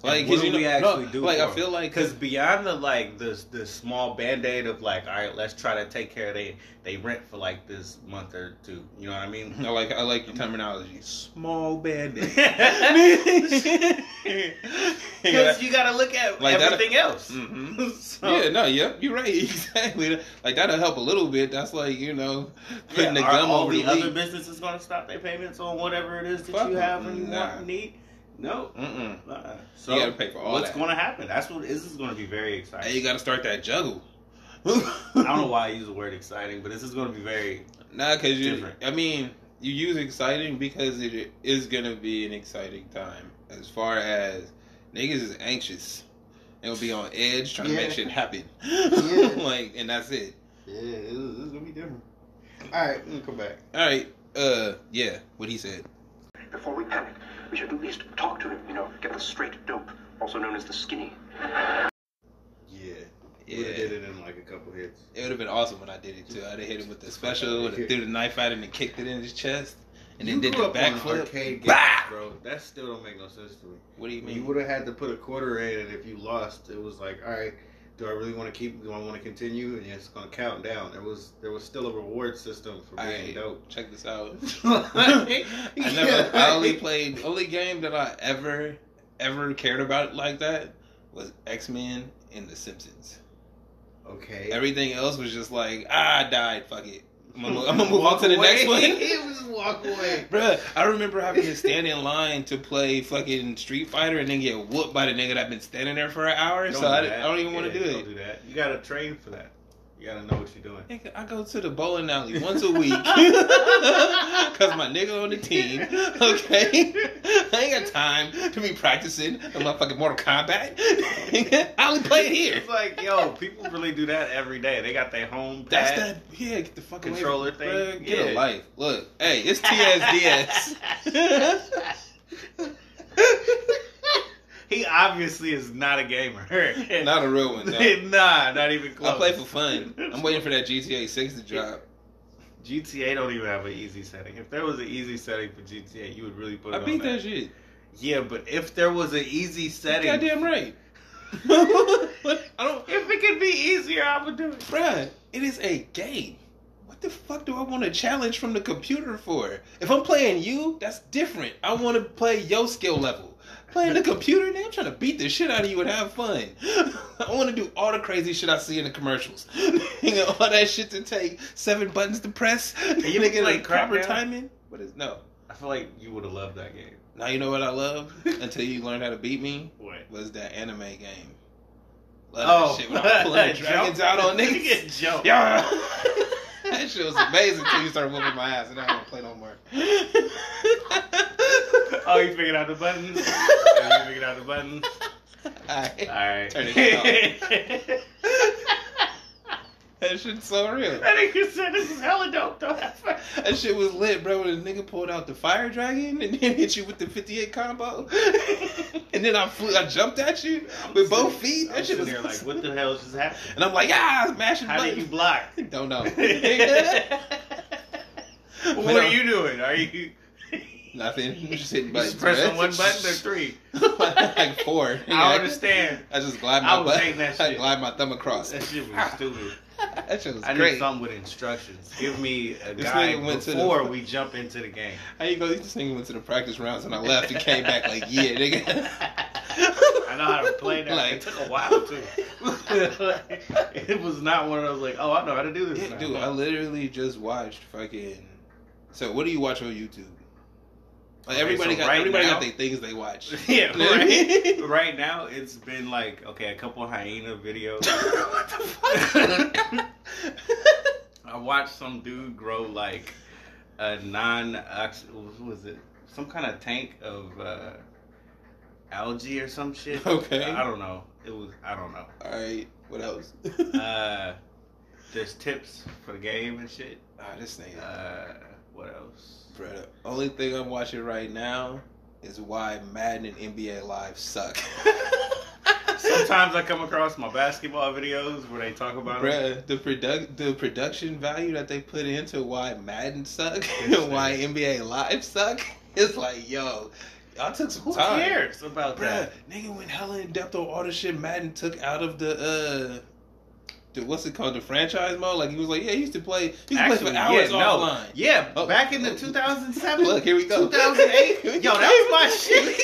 Like, what do you know, we actually no, do? Like, I feel like because beyond the like this the small band-aid of like, all right, let's try to take care of they they rent for like this month or two. You know what I mean? I like I like your terminology. Small band-aid. Because you gotta look at like everything else. Mm-hmm. So, yeah, no, yep, you're right, exactly. Like that'll help a little bit. That's like you know putting yeah, the gum all over the other league. Businesses gonna stop their payments on whatever it is that Fuck you have and you nah. want and need. No. Mm-mm. Uh-uh. So you gotta pay for all what's that. What's going to happen? That's what this is going to be very exciting. Hey, you got to start that juggle. I don't know why I use the word exciting, but this is going to be very nah, cause you, different. I mean, you use exciting because it is going to be an exciting time. As far as niggas is anxious. They'll be on edge trying yeah. to make shit happen. Yeah. Like, and that's it. Yeah, it's, it's going to be different. All right, we'll come back. All right. Uh, yeah, what he said. Before we panic, we should at least talk to him, you know, get the straight dope, also known as the skinny. Yeah. Yeah. Would have did it in like a couple hits. It would have been awesome when I did it, too. I'd have hit him with the special, would have threw the knife at him and kicked it in his chest, and then did the backflip. Games, bro. That still don't make no sense to me. What do you mean? You would have had to put a quarter in, and if you lost, it was like, all right, do I really want to keep, do I want to continue? And it's going to count down. There was there was still a reward system for being right, dope. Check this out. I never, I only played, the only game that I ever, ever cared about like that was X-Men and The Simpsons. Okay. Everything else was just like, ah, I died, fuck it. I'm going to move walk on to the away. next one. It was walk away. Bruh, I remember having to stand in line to play fucking Street Fighter and then get whooped by the nigga that been standing there for an hour. Don't so I, I don't even yeah, want to do don't it. Don't do that. You got to train for that. You got to know what you're doing. I go to the bowling alley once a week. Because my nigga on the team. Okay? I ain't got time to be practicing the motherfucking Mortal Kombat. I only play it here. It's like, yo, people really do that every day. They got their home pad. That's that, yeah, get the fucking controller away. thing. Bruh, get yeah. a life. Look, hey, it's T S D S. He obviously is not a gamer. Not a real one, no. Nah, not even close. I play for fun. I'm waiting for that G T A six to drop. G T A don't even have an easy setting. If there was an easy setting for G T A, you would really put it I on I beat that. that shit. Yeah, but if there was an easy setting... You're goddamn right. I don't... If it could be easier, I would do it. Bruh, it is a game. What the fuck do I want a challenge from the computer for? If I'm playing you, that's different. I want to play your skill level. Playing the computer now, I'm trying to beat the shit out of you and have fun. I want to do all the crazy shit I see in the commercials. You know, all that shit to take seven buttons to press. Are you making like proper timing? What is no? I feel like you would have loved that game. Now you know what I love? Until you learn how to beat me? What? Was that anime game. Love oh, that shit when I'm pulling dragons out on niggas. You get jumped. Yeah. That shit was amazing until you started moving my ass and I don't play no more. Oh, you figured out the buttons? You figured out the buttons? Alright. Alright. Turn it down. That shit's so real. That nigga said this is hella dope though. That shit was lit, bro. When the nigga pulled out the fire dragon and then hit you with the fifty-eight combo, and then I flew, I jumped at you I'm with both feet. That I'm shit was there like, what the hell is just happening? And I'm like, ah, I'm mashing. How buttons. Did you block? Don't know. Well, what are you doing? Are you nothing? I'm just hitting buttons. Just pressing one button or three. Like four. I yeah, understand. I just glide my I was butt. That shit. I glide my thumb across. That shit was stupid. That shit was I great. I need something with instructions. Give me a guide before the, we jump into the game. How you go? This thing went to the practice rounds and I left and came back like, yeah, nigga. I know how to play that. Like, it took a while too. Like, it was not one of those like, oh, I know how to do this. Yeah, dude, I literally just watched fucking. So what do you watch on YouTube? Like okay, everybody so got right everybody now, got their things they watch. Yeah, right. Right now it's been like okay, a couple hyena videos. What the fuck? I watched some dude grow like a non what was it? Some kind of tank of uh, algae or some shit. Okay, I don't know. It was I don't know. All right, what else? uh, there's tips for the game and shit. Ah, oh, this thing. Uh, what else? The only thing I'm watching right now is why Madden and N B A Live suck. Sometimes I come across my basketball videos where they talk about Bruh, the product, the production value that they put into why Madden suck and why N B A Live suck. It's like, yo, y'all took some Who time. Who cares about Bruh, that? Nigga went hella in depth on all the shit Madden took out of the. Uh, The, what's it called? The franchise mode? Like, he was like, yeah, he used to play, he used Actually, to play for hours yeah, offline. No. Yeah, oh. back in the two thousand seven. Look, here we go. two thousand eight. Yo, that was my shit.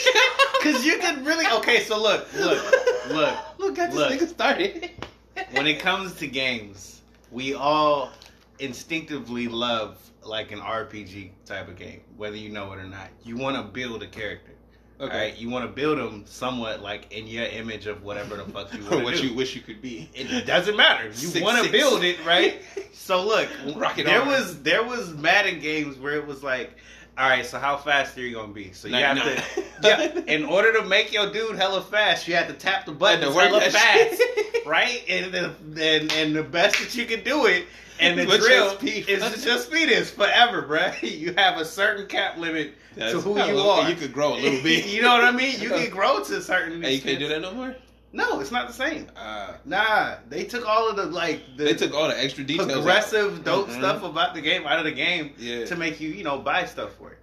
Because you could really, okay, so look, look, look. Look, got this nigga started. When it comes to games, we all instinctively love, like, an R P G type of game, whether you know it or not. You want to build a character. Okay. All right, you want to build them somewhat like in your image of whatever the fuck you want to do. What you wish you could be. It doesn't matter. You want to build it, right? So look, Rocket there arm. was there was Madden games where it was like, all right, so how fast are you gonna be? So you have to, yeah. In order to make your dude hella fast, you have to tap the button hella fast, right? And the, and and the best that you can do it, and the Which drill is your speed is forever, bruh. You have a certain cap limit. That's to who you are. You could grow a little bit. You know what I mean? You can grow to a certain extent. And you can't do that no more? No, it's not the same. Uh, nah, they took all of the, like, the they took all the extra details progressive, out. dope mm-hmm. stuff about the game out of the game yeah. to make you, you know, buy stuff for it.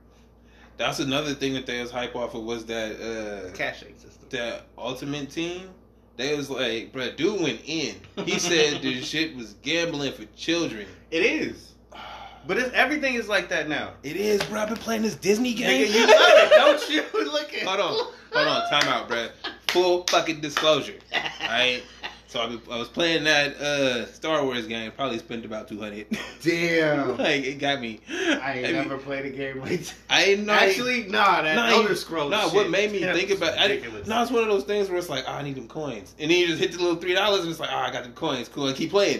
That's another thing that they was hype off of was that, uh, caching system. That Ultimate Team. They was like, bruh, dude went in. He said this shit was gambling for children. It is. But it's, everything is like that now. It is, bro. I've been playing this Disney game. Nigga, you love it, don't you? Look at Hold on. Hold on. Time out, bro. Full fucking disclosure. All right? So I, I was playing that uh, Star Wars game. Probably spent about two hundred dollars. Damn. Like, it got me. I ain't I never mean, played a game like that. I ain't know. Actually, nah. That nah, Elder Scrolls nah, shit. Nah, what made me yeah, think about it. Nah, it's one of those things where it's like, oh, I need them coins. And then you just hit the little three dollars and it's like, oh, I got them coins. Cool. I keep playing.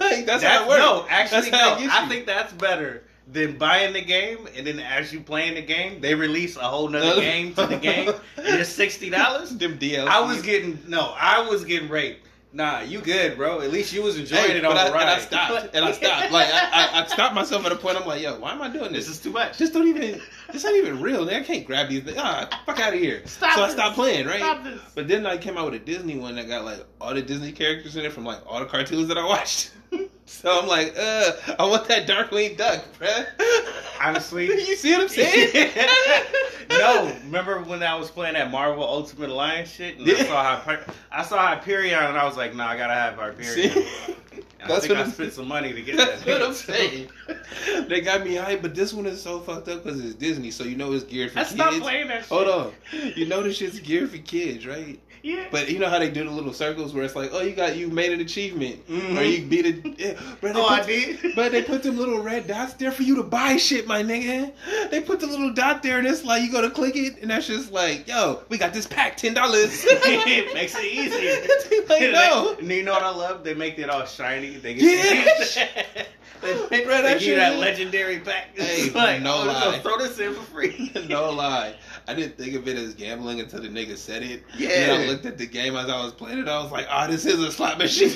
Like, that's, that's how it works. No, actually, no. I think that's better than buying the game and then as you playing the game, they release a whole nother game to the game and it's sixty dollars. Them D L C. I was getting, no, I was getting raped. Nah, you good, bro. At least you was enjoying hey, it on I, the ride. And I stopped. And I stopped. Like, I, I, I stopped myself at a point. I'm like, yo, why am I doing this? This is too much. This don't even, this ain't even real. Man. I can't grab these things. Ah, fuck out of here. Stop so this. I stopped playing, right? Stop this. But then I came out with a Disney one that got, like, all the Disney characters in it from, like, all the cartoons that I watched. So I'm like, uh, I want that Darkwing Duck, bruh. Honestly. You see what I'm saying? No. Remember when I was playing that Marvel Ultimate Alliance shit? And I saw Hyper- I saw Hyperion and I was like, nah, I gotta have Hyperion. I think I spent some money to get that. That's what I'm saying. They got me hyped, but this one is so fucked up because it's Disney, so you know it's geared for kids. I stopped playing that shit. Hold on. You know this shit's geared for kids, right? Yeah. But you know how they do the little circles where it's like, oh, you got you made an achievement, mm-hmm. or you beat it. Yeah. Bro, oh, put, I did. But they put them little red dots there for you to buy shit, my nigga. They put the little dot there, and it's like you go to click it, and that's just like, yo, we got this pack, ten dollars. It makes it easier. Like, no. And you know what I love? They make it all shiny. They get yeah. They, bro, they that give you that legendary pack. Hey, like, no oh, lie. Throw this in for free. No lie. I didn't think of it as gambling until the nigga said it. Yeah. And I looked at the game as I was playing it. I was like, oh, this is a slot machine.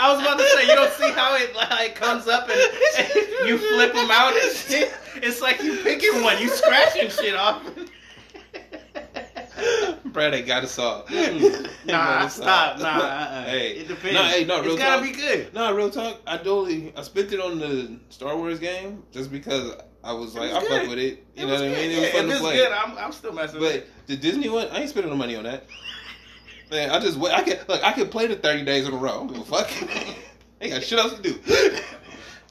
I was about to say, you don't see how it like comes up and, and you flip them out and shit. It's like you picking one. You scratching shit off. Brad, they got us all. Nah, stop. Nah, uh-uh. Hey. It depends. Nah, hey, no, real it's gotta talk. Be good. Nah, real talk. I totally, I spent it on the Star Wars game just because I was like, was I fuck with it. You it know what good. I mean? It was yeah, fun to play. Good. I'm, I'm still messing but with it. But the Disney one, I ain't spending no money on that. Man, I just wait. I can look. I can play the thirty days in a row. I don't give a fuck. I ain't got shit else to do.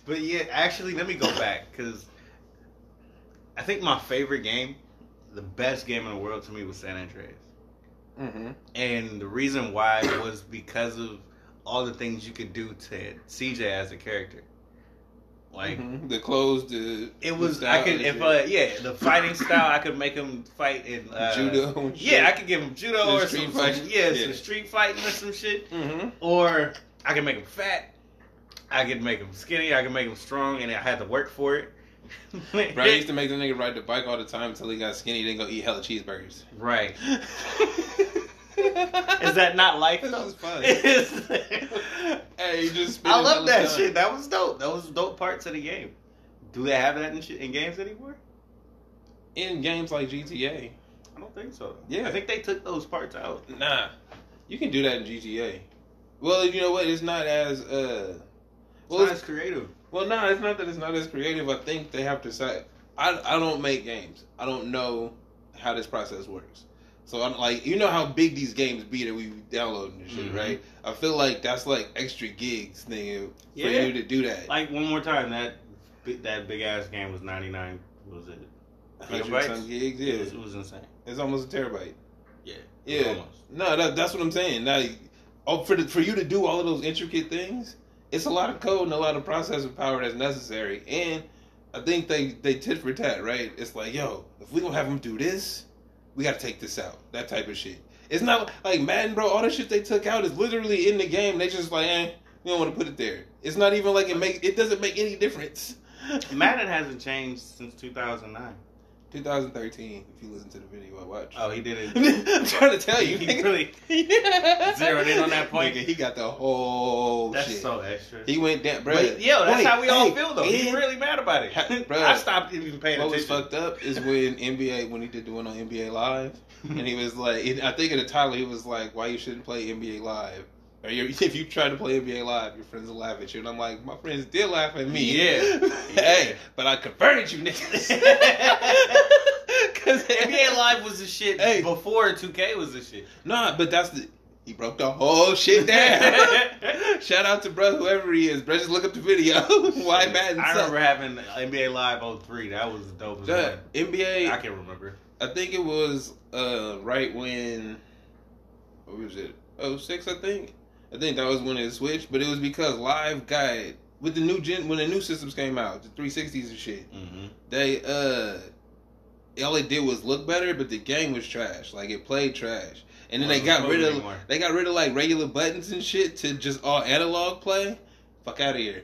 But yeah, actually, let me go back because I think my favorite game. The best game in the world to me was San Andreas. Mm-hmm. And the reason why was because of all the things you could do to C J as a character. Like mm-hmm. the clothes, the it was the I could if uh, yeah the fighting style I could make him fight in uh, judo. Yeah, I could give him judo or some, some yeah, yeah some street fighting or some shit. Mm-hmm. Or I could make him fat. I could make him skinny. I could make him strong, and I had to work for it. Right, I used to make the nigga ride the bike all the time until he got skinny, then go eat hella cheeseburgers. Right. Is that not life? That was fun. Hey, you just I love that time. Shit. That was dope. That was dope parts of the game. Do they have that in, sh- in games anymore? In games like G T A? I don't think so. Yeah. I think they took those parts out. Nah. You can do that in G T A. Well, you know what? It's not as... Uh, well, it's not as creative. Well, no, nah, it's not that it's not as creative. I think they have to decide. I, I don't make games. I don't know how this process works. So, I'm like, you know how big these games be that we downloading and shit, mm-hmm. right? I feel like that's like extra gigs, nigga, yeah. for you to do that. Like, one more time, that that big-ass game was ninety-nine, was it? one hundred some gigs, yeah. It was, it was insane. It's almost a terabyte. Yeah. Yeah. Almost. No, that, that's what I'm saying. Now, oh, for, the, for you to do all of those intricate things... It's a lot of code and a lot of processing power that's necessary. And I think they, they tit for tat, right? It's like, yo, if we don't have them do this, we got to take this out. That type of shit. It's not like Madden, bro. All the shit they took out is literally in the game. They just like, eh, we don't want to put it there. It's not even like it make it doesn't make any difference. Madden hasn't changed since two thousand nine. twenty thirteen, if you listen to the video I watched. Oh, he did it. I'm trying to tell you. He really zeroed in on that point. Nigga, he got the whole that's shit. That's so extra. He went down. Bro, but, yo, that's wait, how we hey, all feel, though. He's he really mad about it. Bro, I stopped even paying what attention. What was fucked up is when N B A, when he did the one on N B A Live, and he was like, I think in the title, he was like, why you shouldn't play N B A Live. Or if you try to play N B A Live, your friends will laugh at you. And I'm like, my friends did laugh at me. Yeah. Hey, but I converted you niggas. Because N B A Live was the shit hey. Before two K was the shit. Nah, but that's the... He broke the whole shit down. Shout out to bro, whoever he is. Bro, just look up the video. Why Madden I remember having N B A Live oh three. That was dope as well. N B A... I can't remember. I think it was uh, right when... What was it? oh six, I think. I think that was when it switched, but it was because Live got with the new gen when the new systems came out, the three sixties and shit. Mm-hmm. They uh, all it did was look better, but the game was trash. Like it played trash, and then well, they got rid of anymore. They got rid of like regular buttons and shit to just all analog play. Fuck out of here.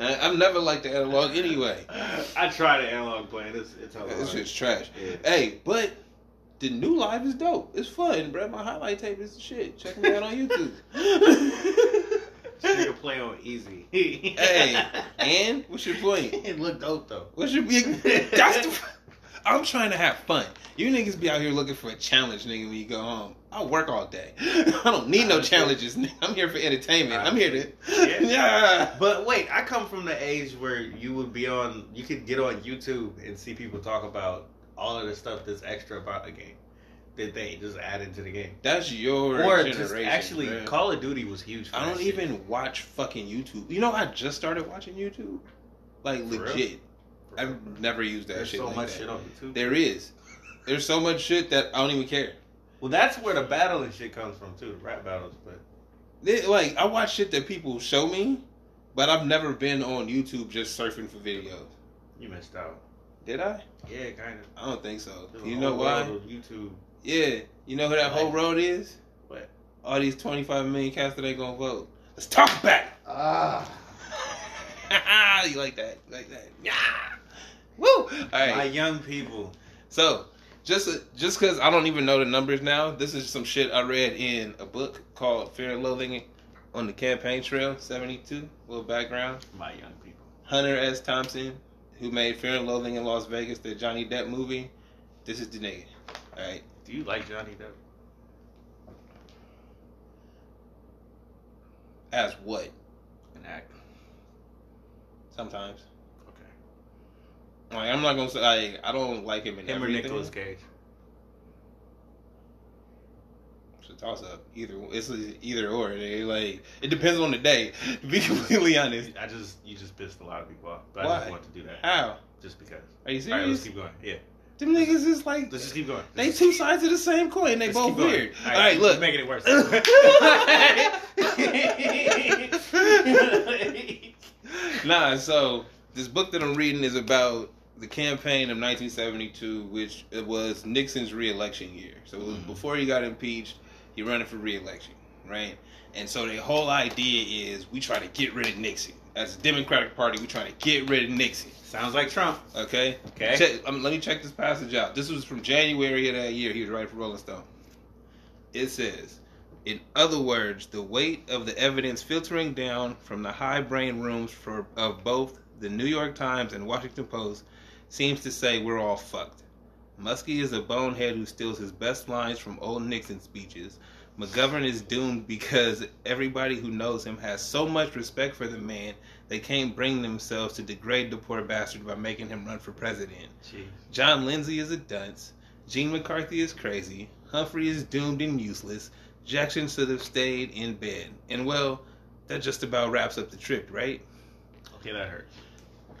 I've never liked the analog anyway. I tried the analog play. It's it's all it's just trash. Yeah. Hey, but. The new Live is dope. It's fun, bro. My highlight tape is the shit. Check me out on YouTube. This nigga play on easy. Hey, and what's your point? It look dope though. What's your that's the, I'm trying to have fun. You niggas be out here looking for a challenge, nigga. When you go home, I work all day. I don't need no challenges. Nigga. I'm here for entertainment. I'm here to. Yeah. yeah. But wait, I come from the age where you would be on. You could get on YouTube and see people talk about. All of the stuff that's extra about the game that they just added to the game. That's your or generation. Or actually, man. Call of Duty was huge. For I don't shit. Even watch fucking YouTube. You know, I just started watching YouTube. Like for legit, for I've real? Never used that There's shit. There's so like much that. Shit on YouTube. There is. There's so much shit that I don't even care. Well, that's where the battle and shit comes from too, the rap battles. But they, like, I watch shit that people show me, but I've never been on YouTube just surfing for videos. You missed out. Did I? Yeah, kind of. I don't think so. You know why? YouTube. Yeah, you know who that whole road is? What? All these twenty-five million cats that ain't gonna vote. Let's talk about it. Ah. You like that? You like that? Yeah. Woo! All right. My young people. So, just just because I don't even know the numbers now, this is some shit I read in a book called Fear and Loathing on the Campaign Trail, seventy-two. A little background. My young people. Hunter S. Thompson, who made Fear and Loathing in Las Vegas, the Johnny Depp movie. This is the nigga. All right. Do you like Johnny Depp? As what? An actor. Sometimes. Okay. Like, I'm not gonna say like I don't like him in him everything. Him or Nicolas Cage. It's a toss up. Either it's either or. They, like, it depends on the day. To be completely honest. I just you just pissed a lot of people off. But why? I just want to do that. How? Just because. Are you serious? All right, let's keep going. Yeah. Them niggas is like... Let's just keep going. They two sides of the same coin. They Let's both weird. All right, All right look. Making it worse. Nah, so this book that I'm reading is about the campaign of nineteen seventy-two, which it was Nixon's re-election year. So it was mm-hmm. before he got impeached, he running for re-election, right? And so the whole idea is we try to get rid of Nixon. As a Democratic Party, we trying to get rid of Nixon. Sounds like Trump. Okay. Okay. Check, um, let me check this passage out. This was from January of that year. He was writing for Rolling Stone. It says, in other words, the weight of the evidence filtering down from the high brain rooms for, of both the New York Times and Washington Post seems to say we're all fucked. Muskie is a bonehead who steals his best lines from old Nixon speeches. McGovern is doomed because everybody who knows him has so much respect for the man, they can't bring themselves to degrade the poor bastard by making him run for president. Jeez. John Lindsay is a dunce. Gene McCarthy is crazy. Humphrey is doomed and useless. Jackson should have stayed in bed. And, well, that just about wraps up the trip, right? Okay, that hurts.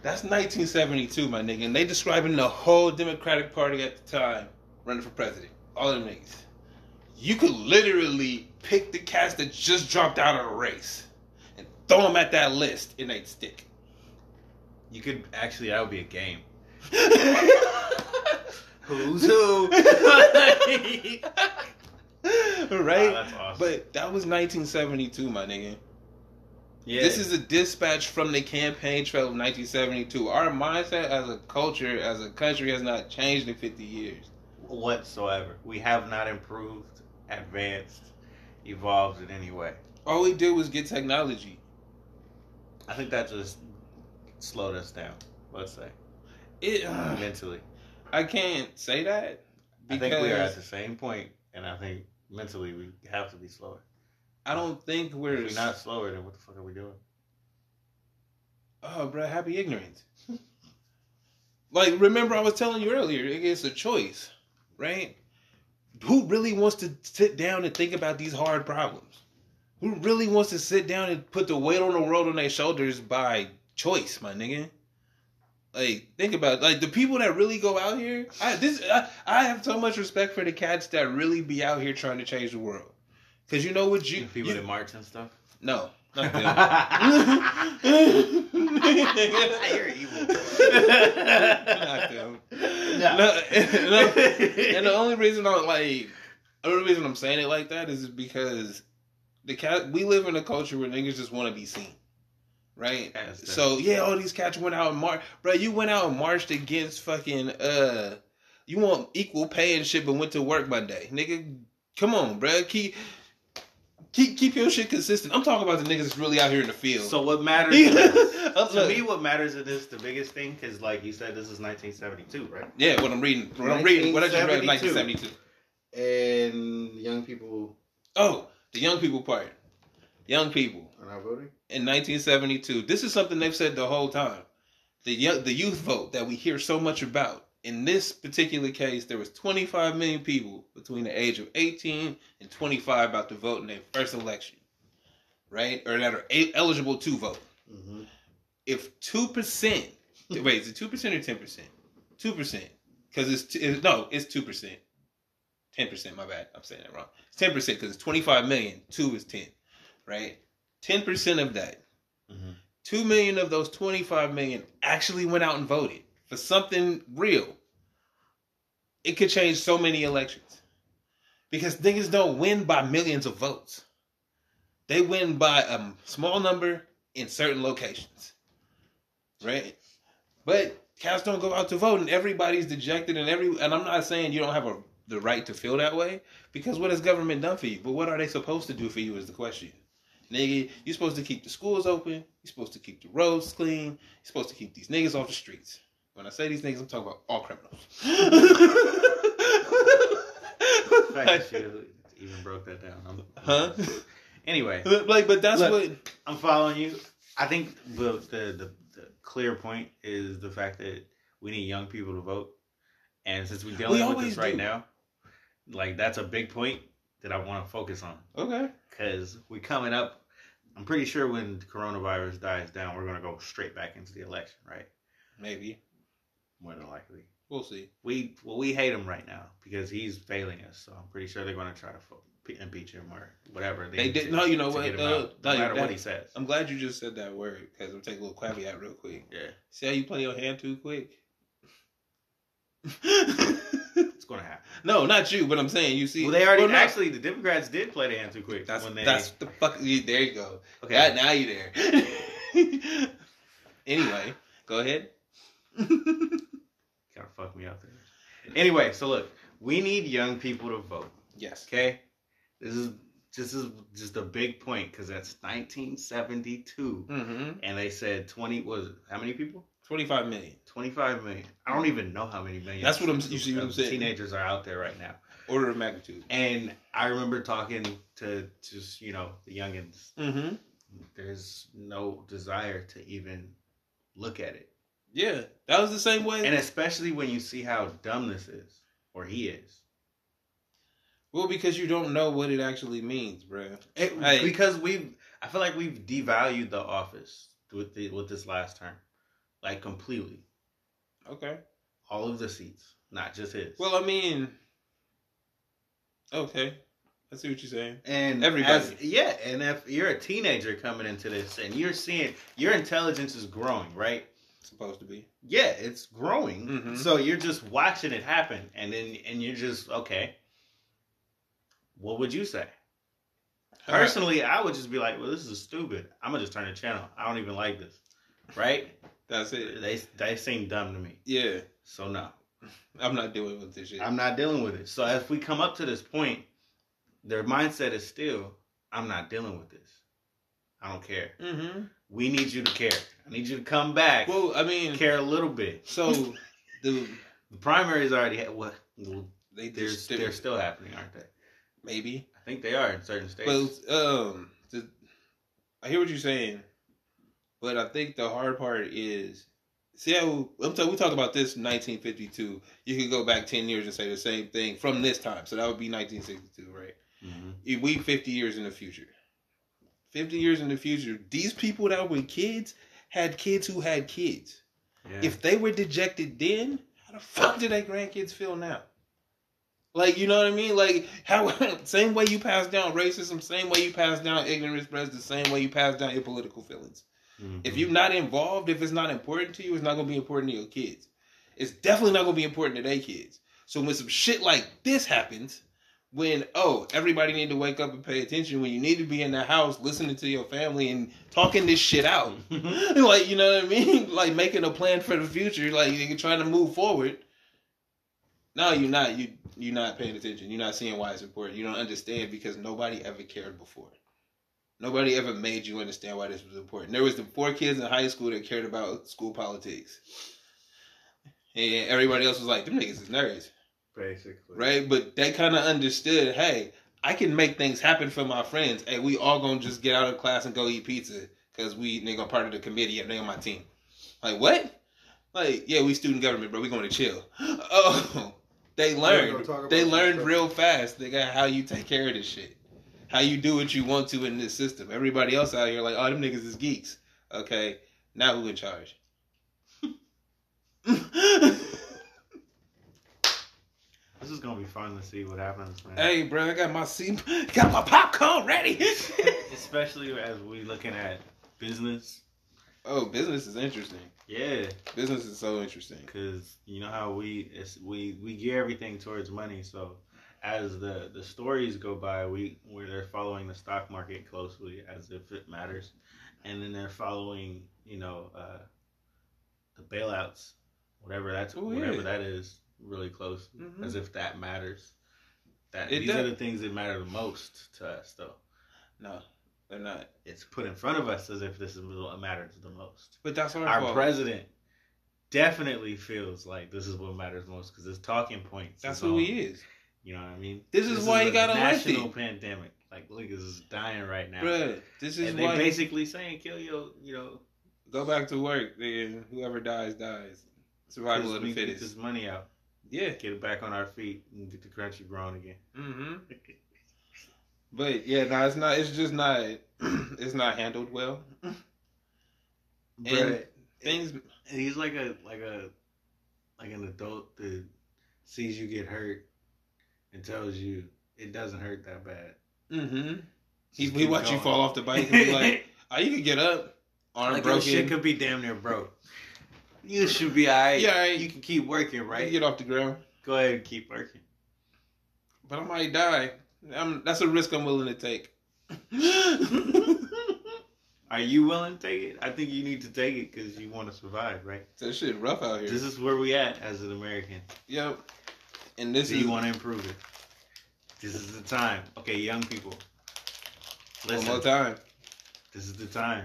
That's nineteen seventy-two, my nigga. And they describing the whole Democratic Party at the time running for president. All them niggas. You could literally pick the cats that just dropped out of the race and throw them at that list and they'd stick. You could, actually, that would be a game. Who's who? Right? Wow, that's awesome. But that was nineteen seventy-two, my nigga. Yeah. This is a dispatch from the campaign trail of nineteen seventy-two. Our mindset as a culture, as a country, has not changed in fifty years. Whatsoever. We have not improved, advanced, evolved in any way. All we did was get technology. I think that just slowed us down, let's say. It uh, mentally. I can't say that. I think we are at the same point, and I think mentally we have to be slower. I don't think we're... If we're not slower, then what the fuck are we doing? Oh, bro, happy ignorance. Like, remember I was telling you earlier, it's a choice, right? Who really wants to sit down and think about these hard problems? Who really wants to sit down and put the weight on the world on their shoulders by choice, my nigga? Like, think about it. Like, the people that really go out here, I, this, I, I have so much respect for the cats that really be out here trying to change the world. Because you know what you... The people you, that march and stuff? No. Not them. You're evil. Not them. No. No, and, no, and the only reason I'm like, the only reason I'm saying it like that is because the cat we live in a culture where niggas just want to be seen, right? That's so that. Yeah, all these cats went out and marched, bro. You went out and marched against fucking uh, you want equal pay and shit, but went to work Monday, nigga. Come on, bro. Keep. Keep keep your shit consistent. I'm talking about the niggas that's really out here in the field. So what matters is, to me, what matters in this, the biggest thing, because like you said, this is nineteen seventy-two, right? Yeah, what I'm reading, what I'm reading, what I just read, nineteen seventy-two. And young people. Oh, the young people part. Young people are not voting in nineteen seventy-two. This is something they've said the whole time. The young, the youth vote that we hear so much about. In this particular case, there was twenty-five million people between the age of eighteen and twenty-five about to vote in their first election, right? Or that are eligible to vote. Mm-hmm. If two percent, wait, is it two percent or ten percent? two percent. Because it's, it's, no, it's two percent. ten percent, my bad, I'm saying that wrong. It's ten percent because it's twenty-five million, two is ten, right? ten percent of that, mm-hmm. two million of those twenty-five million actually went out and voted for something real. It could change so many elections because niggas don't win by millions of votes. They win by a small number in certain locations, right? But cows don't go out to vote, and everybody's dejected, and every and I'm not saying you don't have a, the right to feel that way, because what has government done for you? But what are they supposed to do for you is the question. Nigga, you're supposed to keep the schools open. You're supposed to keep the roads clean. You're supposed to keep these niggas off the streets. When I say these niggas, I'm talking about all criminals. The fact that you even broke that down. I'm, huh? Anyway. Like, but that's look, what... I'm following you. I think the, the, the, the clear point is the fact that we need young people to vote. And since we're dealing we with this right do. now, like, that's a big point that I want to focus on. Okay. Because we're coming up. I'm pretty sure when coronavirus dies down, we're going to go straight back into the election, right? Maybe. More than likely. We'll see. We Well, we hate him right now because he's failing us. So I'm pretty sure they're going to try to fo- impeach him or whatever. They, they did. No, you know what? Out, uh, no matter that, what he says. I'm glad you just said that word because I'm taking a little caveat real quick. Yeah. See how you play your hand too quick? It's going to happen. No, not you, but I'm saying, you see. Well, they already, well, actually, the Democrats did play their hand too quick. That's, when they, that's the fuck. You, there you go. Okay. That, now you're there. Anyway, go ahead. Gotta fuck me up there. Anyway, so look, we need young people to vote. Yes. Okay? This is this is just a big point because that's nineteen seventy-two. Mm-hmm. And they said twenty was how many people? twenty-five million. twenty-five million. I don't even know how many million. That's what I'm, you see what I'm saying. Teenagers are out there right now. Order of magnitude. And I remember talking to just, you know, the youngins. Mm-hmm. There's no desire to even look at it. Yeah, that was the same way. And especially when you see how dumb this is, or he is. Well, because you don't know what it actually means, bro. It, hey. Because we've, I feel like we've devalued the office with the with this last term, like completely. Okay. All of the seats, not just his. Well, I mean, okay, I see what you're saying. And everybody, as, yeah. And if you're a teenager coming into this, and you're seeing your intelligence is growing, right? Supposed to be. Yeah, it's growing. Mm-hmm. So you're just watching it happen, and then and you're just, okay, what would you say? Personally, right. I would just be like, well, this is stupid. I'm gonna just turn the channel. I don't even like this. Right? That's it. They they seem dumb to me. Yeah. So no. I'm not dealing with this shit. I'm not dealing with it. So if we come up to this point, their mindset is still, I'm not dealing with this. I don't care. Mm-hmm. We need you to care. I need you to come back. Well, I mean, care a little bit. So the the primaries already had what? Well, they they're, they're, they're still happening, aren't they? Maybe. I think they are in certain states. But um, the, I hear what you're saying, but I think the hard part is, see how I'm talking. We talk about this in nineteen fifty-two. You could go back ten years and say the same thing from this time. So that would be nineteen sixty-two, right? Mm-hmm. We fifty years in the future. fifty years in the future, these people that were kids had kids who had kids. Yeah. If they were dejected then, how the fuck do their grandkids feel now? Like, you know what I mean? Like, how same way you pass down racism, same way you pass down ignorance, the same way you pass down your political feelings. Mm-hmm. If you're not involved, if it's not important to you, it's not going to be important to your kids. It's definitely not going to be important to their kids. So when some shit like this happens... When, oh, everybody need to wake up and pay attention. When you need to be in the house listening to your family and talking this shit out. Like, you know what I mean? Like, making a plan for the future. Like, you're trying to move forward. No, you're not. You, you're not paying attention. You're not seeing why it's important. You don't understand because nobody ever cared before. Nobody ever made you understand why this was important. There was the four kids in high school that cared about school politics. And everybody else was like, them niggas is nerds. Basically. Right? But they kind of understood, hey, I can make things happen for my friends. Hey, we all going to just get out of class and go eat pizza because we nigga part of the committee and they on my team. Like, what? Like, yeah, we student government, bro. We going to chill. Oh, they learned. They learned real fast. They got how you take care of this shit. How you do what you want to in this system. Everybody else out here like, oh, them niggas is geeks. Okay, now who in charge? This is gonna be fun to see what happens, man. Hey, bro, I got my seat, got my popcorn ready. Especially as we looking at business. Oh, business is interesting. Yeah, business is so interesting because you know how we it's, we we gear everything towards money. So as the, the stories go by, we where they're following the stock market closely as if it matters, and then they're following you know uh, the bailouts, whatever that's Ooh, whatever yeah. that is, really close mm-hmm. as if that matters. That it these does. are the things that matter the most to us, though. No. They're not. It's put in front of us as if this is what matters the most. But that's what our fault. president definitely feels like this is what matters most because his talking points. That's who on. he is. You know what I mean? This, this is why is he got elected. National pandemic. Like, look, this is dying right now. Bruh, this is and why they basically saying kill your, you know, go back to work. Yeah, whoever dies dies. Survival of the fittest. Get this money out. Yeah, get it back on our feet and get the country growing again. Mm-hmm. But yeah, no, it's not. It's just not. It's not handled well. And things. And he's like a like a like an adult that sees you get hurt and tells you it doesn't hurt that bad. Mm-hmm. He, he watch you fall off the bike and be like, "Oh, you can get up. Arm like broken. Shit could be damn near broke. You should be all right. Yeah, all right. You can keep working, right? You get off the ground. Go ahead and keep working. But I might die." I'm, that's a risk I'm willing to take. Are you willing to take it? I think you need to take it because you want to survive, right? That shit rough out here. This is where we at as an American. Yep. And this Do is... you want to improve it? This is the time. Okay, young people. Listen. One more time. This is the time.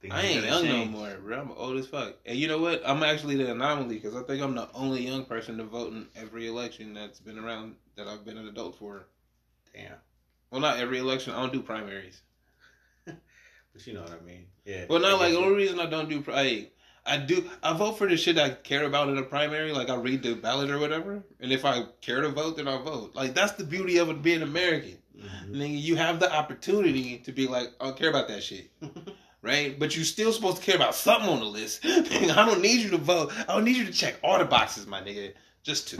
Things I ain't young change. no more, bro. I'm old as fuck. And you know what? I'm actually the anomaly because I think I'm the only young person to vote in every election that's been around that I've been an adult for. Damn. Well, not every election. I don't do primaries. But you know what I mean. Yeah. Well, not like the only reason I don't do I I do I vote for the shit I care about in a primary. Like I read the ballot or whatever, and if I care to vote, then I vote. Like that's the beauty of it being American. Mm-hmm. Then you have the opportunity to be like, I don't care about that shit, right? But you still supposed to care about something on the list. I don't need you to vote. I don't need you to check all the boxes, my nigga. Just two.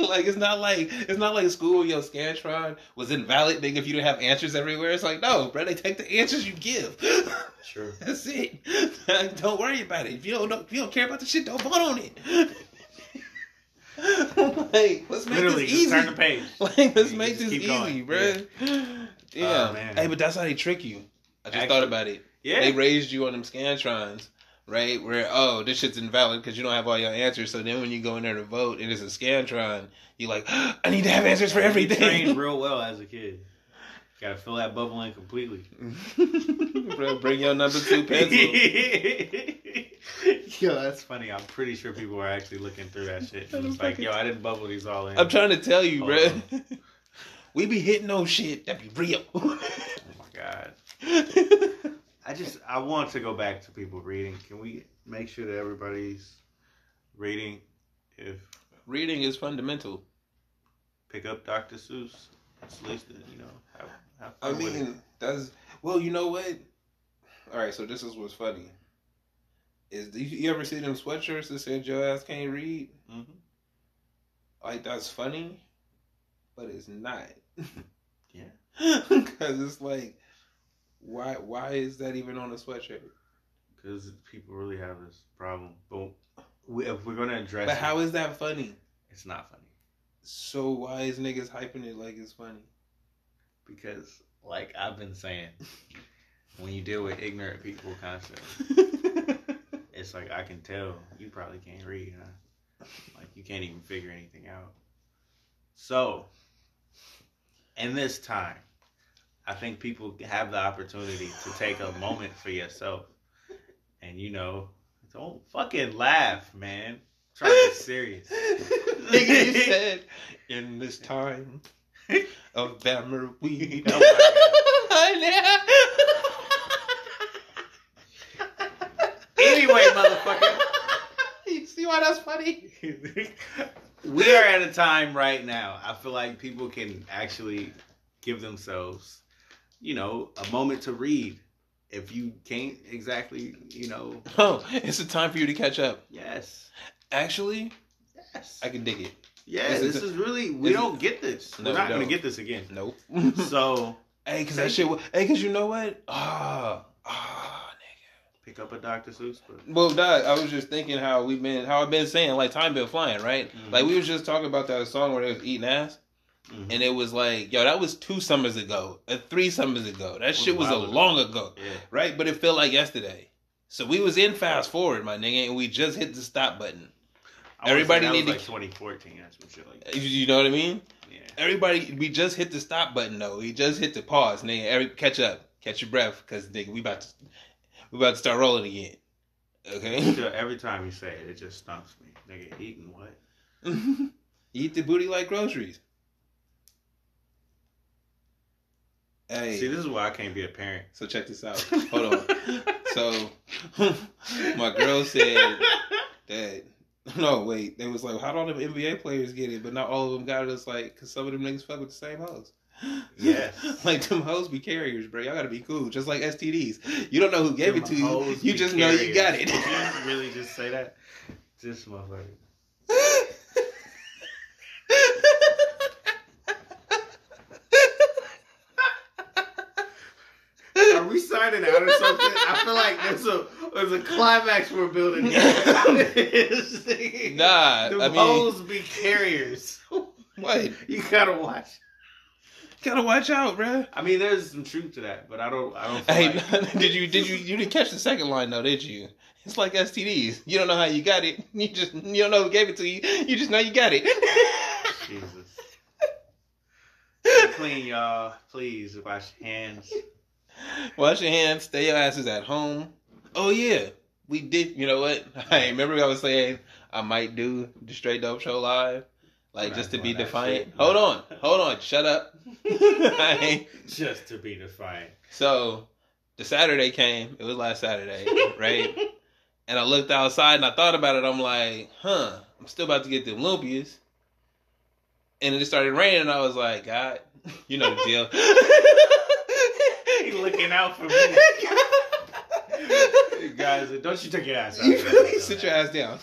Like it's not like it's not like school. Yo, Scantron was invalid, nigga. If you didn't have answers everywhere, it's like no, bro. They take the answers you give. Sure, that's it. Like, don't worry about it. If you don't, if you don't care about the shit, don't vote on it. Like let's make Literally, this easy. Turn the page. Like let's you make this easy, going. bro. Yeah. yeah. Oh, man. Hey, but that's how they trick you. I just Actually, thought about it. Yeah, they raised you on them Scantrons. Right, where, oh, this shit's invalid because you don't have all your answers. So then when you go in there to vote and it's a Scantron, you're like, oh, I need to have answers for everything. You trained real well as a kid. Got to fill that bubble in completely. Bro, bring your number two pencil. Yo, that's funny. I'm pretty sure people are actually looking through that shit. And it's like, yo, I didn't bubble these all in. I'm trying to tell you, Hold bro. On. We be hitting on shit that be real. Oh, my God. I just, I want to go back to people reading. Can we make sure that everybody's reading? If reading is fundamental. Pick up Doctor Seuss. It's listed, you know. Have, have I mean, that's, well, you know what? All right, so this is what's funny. Is do you ever see them sweatshirts that said your ass can't read? Mm-hmm. Like, that's funny, but it's not. Yeah. Because it's like, Why why is that even on a sweatshirt? Because people really have this problem. But we, if we're going to address it. But how it, is that funny? It's not funny. So why is niggas hyping it like it's funny? Because, like I've been saying, when you deal with ignorant people constantly, it's like, I can tell you probably can't read, huh? Like, you can't even figure anything out. So, in this time, I think people have the opportunity to take a moment for yourself and, you know, don't fucking laugh, man. Try to be serious. Nigga, you said, in this time of bammer weed. Anyway, motherfucker. You see why that's funny? We are at a time right now. I feel like people can actually give themselves... you know, a moment to read. If you can't exactly, you know. Oh, it's a time for you to catch up. Yes. Actually, yes. I can dig it. Yeah, this, this is, is really... We this, don't get this. No, We're not we going to get this again. Nope. So... Hey, because that shit... It. Hey, because you know what? Ah... Ah, nigga. Pick up a Doctor Seuss book. Well, Doc, I was just thinking how we've been... How I've been saying, like, time been flying, right? Mm-hmm. Like, we was just talking about that song where they was eating ass. Mm-hmm. And it was like, yo, that was two summers ago. Uh, three summers ago. That shit was a ago. long ago. Yeah. Right? But it felt like yesterday. So we was in fast forward, my nigga, and we just hit the stop button. I Everybody that need was like to... twenty fourteen or some shit like that. You know what I mean? Yeah. Everybody, we just hit the stop button, though. We just hit the pause, nigga. Every, catch up. Catch your breath, because, nigga, we about to we about to start rolling again. Okay? Still, every time you say it, it just stumps me. Nigga, eating what? Eat the booty like groceries. Hey. See, this is why I can't be a parent. So check this out. Hold on. So my girl said that. No, wait. It was like, how do all the N B A players get it? But not all of them got it. It's like, because some of them niggas fuck with the same hoes. Yes. Like, them hoes be carriers, bro. Y'all got to be cool. Just like S T Ds. You don't know who gave them it to you. You just carriers. know you got it. Did you really just say that? This motherfucker. Signing out or something. I feel like there's a there's a climax we're building here. Nah, the I hoes mean, be carriers. What? You gotta watch. Gotta watch out, bro. I mean, there's some truth to that, but I don't. I don't. Feel hey, like... did you did you you didn't catch the second line though, did you? It's like S T Ds. You don't know how you got it. You just you don't know who gave it to you. You just know you got it. Jesus. Be clean, y'all. Please wash your hands. Wash your hands. Stay your asses at home. Oh, yeah. We did. You know what? I remember I was saying I might do the Straight Dope Show live. Like, just to be defiant. Hold on. Hold on. Shut up. Just to be defiant. So, the Saturday came. It was last Saturday, right? And I looked outside and I thought about it. I'm like, huh. I'm still about to get the Olympias. And it started raining. And I was like, God, you know the deal. Looking out for me. Guys, don't you take your ass out. You really sit your ass down.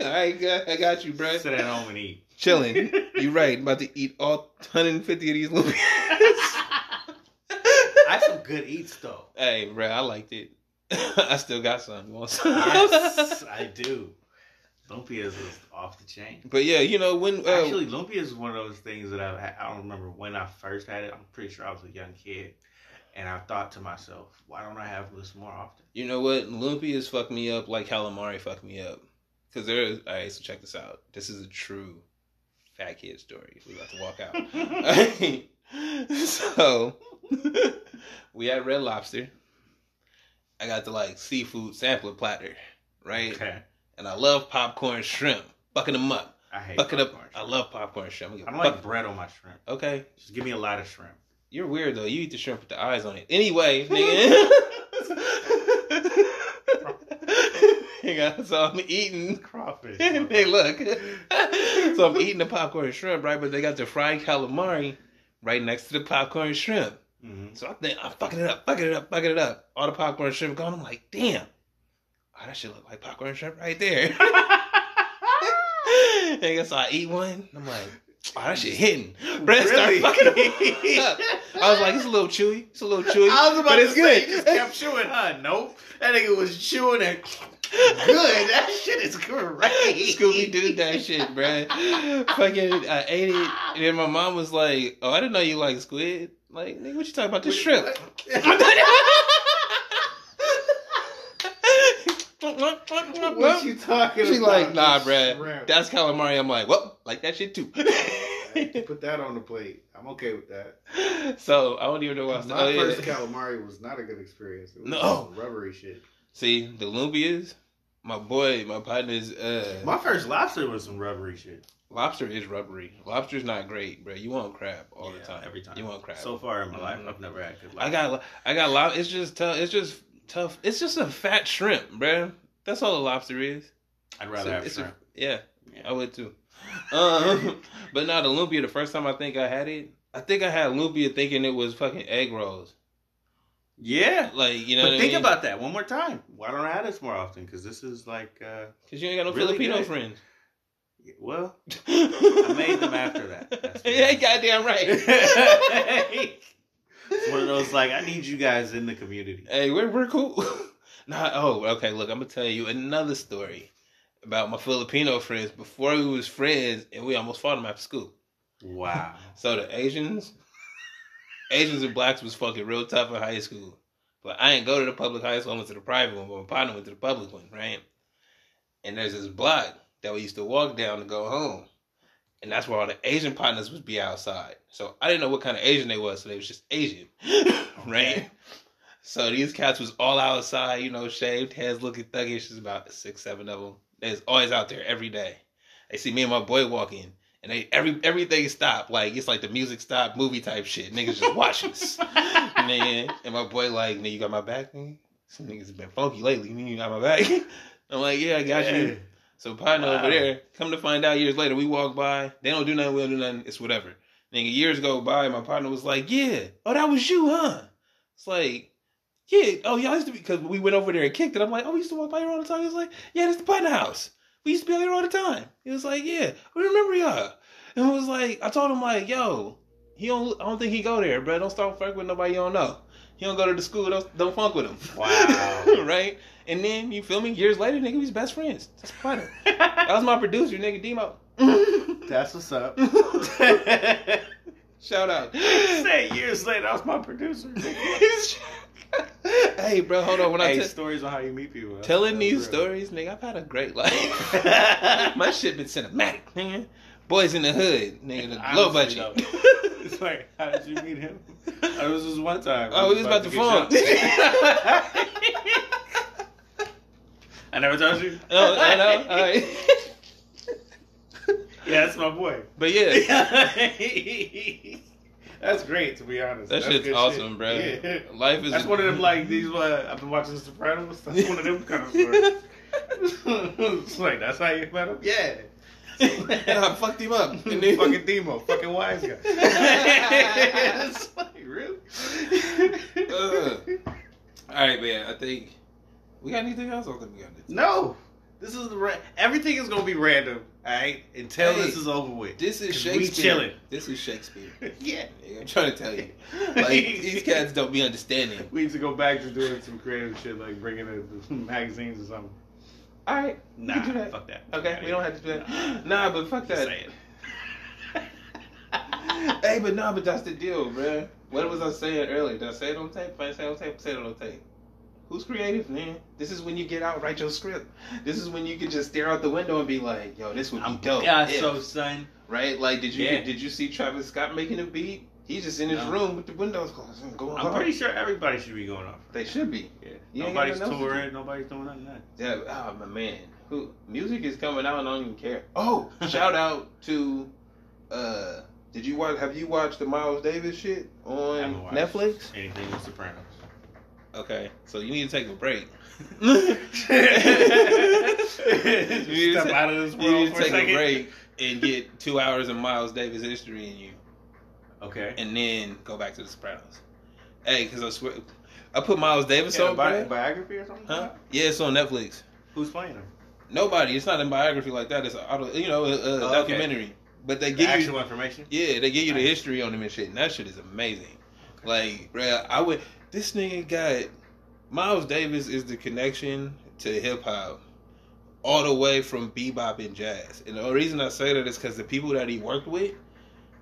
Alright, I got you, bro. Sit at home and eat. Chilling. You're right. About to eat all one hundred fifty of these little That's some good eats, though. Hey, bro, I liked it. I still got some. Yes, I do. Lumpias was off the chain. But yeah, you know, when... Uh, Actually, Lumpia is one of those things that I've had. I don't remember when I first had it. I'm pretty sure I was a young kid. And I thought to myself, why don't I have this more often? You know what? Lumpias fuck me up like calamari fuck me up. Because there is... All right, so check this out. This is a true fat kid story. We about to walk out. All right. So, we had Red Lobster. I got the, like, seafood sampler platter, right? Okay. And I love popcorn shrimp. Fucking them up. I hate Bucking popcorn up. Shrimp. I love popcorn shrimp. I don't like bread on my shrimp. Okay. Just give me a lot of shrimp. You're weird, though. You eat the shrimp with the eyes on it. Anyway, nigga. Nigga, so I'm eating crawfish. Hey, look. So I'm eating the popcorn and shrimp, right? But they got the fried calamari right next to the popcorn and shrimp. Mm-hmm. So I think I'm fucking it up, fucking it up, fucking it up. All the popcorn and shrimp gone. I'm like, damn. Oh, that shit look like popcorn and shrimp right there. Nigga, so I eat one. I'm like... Oh, that shit hitting. Brad really? started fucking up. I was like, it's a little chewy. It's a little chewy. I was about but to it's say, good. You just kept chewing, huh? Nope. That nigga was chewing it. Good. That shit is great. Scooby Doo that shit, bruh. Fucking, I ate it. And then my mom was like, oh, I didn't know you like squid. Like, nigga, what you talking about? This shrimp. What you talking she about? She's like, nah, Brad. Shrimp. That's calamari. I'm like, well, like that shit too. Put that on the plate. I'm okay with that. So I don't even know why. My oh, first yeah. calamari was not a good experience. It was no rubbery shit. See the lumpias, my boy, my partner's. Uh, my first lobster was some rubbery shit. Lobster is rubbery. Lobster's not great, bro. You want crab all yeah, the time. Every time you want crab. So far in my mm-hmm. life, I've never had good lobster. I got, I got lobster. It's just tough. It's just tough. It's just a fat shrimp, bro. That's all a lobster is. I'd rather so have shrimp. A, yeah, yeah, I would too. Um, but now the lumpia, the first time I think I had it, I think I had lumpia thinking it was fucking egg rolls. Yeah, like you know. But what think I mean? About that one more time. Why don't I have this more often? Because this is like. Because uh, you ain't got no really Filipino good. Friends. Yeah, well, I made them after that. That's yeah, goddamn right. It's one of those like I need you guys in the community. Hey, we're we're cool. Nah, oh, okay. Look, I'm gonna tell you another story about my Filipino friends. Before we was friends, and we almost fought them after school. Wow. So the Asians. Asians and blacks was fucking real tough in high school. But I didn't go to the public high school. I went to the private one. But my partner went to the public one, right? And there's this block that we used to walk down to go home. And that's where all the Asian partners would be outside. So I didn't know what kind of Asian they was. So they was just Asian, right? Okay. So these cats was all outside, you know, shaved heads, looking thuggish. There's about six, seven of them. They was always out there every day. They see me and my boy walking. And they, every everything stopped. Like, it's like the music stopped, movie type shit. Niggas just watch us. Man. And my boy like, nigga, you got my back? Nigga? Some niggas have been funky lately. Nigga, you got my back? I'm like, yeah, I got yeah. you. So, partner wow. over there, come to find out years later, we walk by. They don't do nothing. We don't do nothing. It's whatever. Nigga, years go by, my partner was like, yeah. Oh, that was you, huh? It's like, yeah. Oh, y'all used to be, because we went over there and kicked it. I'm like, oh, we used to walk by here all the time. He was like, yeah, that's the partner house. We used to be out here all the time. He was like, yeah, we remember y'all. And it was like, I told him, like, yo, he don't, I don't think he go there, bro. Don't start fucking with nobody you don't know. He don't go to the school. Don't, don't funk with him. Wow. Right? And then, you feel me? Years later, nigga, we's best friends. That's funny. That was my producer, nigga, Demo. That's what's up. Shout out. Say years later, that was my producer. Hey, bro, hold on. When hey, I tell stories on how you meet people, telling these real. stories, nigga, I've had a great life. My shit been cinematic, nigga. Boys in the hood, nigga, low budget. No. It's like, how did you meet him? It was just one time. Oh, he was about, about to phone. I never told you. Oh, I know. All right. Yeah, that's my boy. But yeah. That's great, to be honest. That that's shit's awesome, shit. bro. Yeah. Life is. That's a- one of them, like, these, uh, I've been watching The Sopranos. That's one of them kind of stories. It's like, that's how you met him? Yeah. And I fucked him up. And then fucking Demo, fucking wise guy. It's like, really? uh, all right, man, I think. We got anything else? I don't think we got anything. No. This is the ra- everything is gonna be random, all right? Until hey, this is over with. This is Shakespeare. We chillin'. This is Shakespeare. Yeah, I'm trying to tell you, like these cats don't be understanding. We need to go back to doing some creative shit, like bringing in magazines or something. All right, nah, do that. Fuck that. Okay, yeah, we don't have to do that. Nah, nah but fuck that. Say it. Hey, but nah, but that's the deal, bro. What was I saying earlier? Did I say it on tape? If I didn't say it on tape, say it on tape. Who's creative, man? This is when you get out, write your script. This is when you can just stare out the window and be like, "Yo, this would be I'm dope." Yeah, so son, right? Like, did you yeah. did you see Travis Scott making a beat? He's just in his no. room with the windows closed. Going I'm hard. Pretty sure everybody should be going off. They should be. Yeah. You nobody's touring. Nobody's doing nothing. Like that. Yeah. Oh my man, who music is coming out and I don't even care. Oh, shout out to. uh Did you watch? Have you watched the Miles Davis shit on Netflix? Anything with Sopranos. Okay, so you need to take a break. you need to step take, out of this world. You need to take a, a break and get two hours of Miles Davis history in you. Okay, and then go back to The Sopranos. Hey, because I swear, I put Miles Davis yeah, on bi- biography or something. Huh? Yeah, it's on Netflix. Who's playing him? Nobody. It's not a biography like that. It's an auto, you know, a, a oh, documentary. Okay. But they the give actual you information. Yeah, they give you the history on him and shit, and that shit is amazing. Okay. Like, bro, I would. This nigga got Miles Davis is the connection to hip hop, all the way from bebop and jazz. And the reason I say that is because the people that he worked with,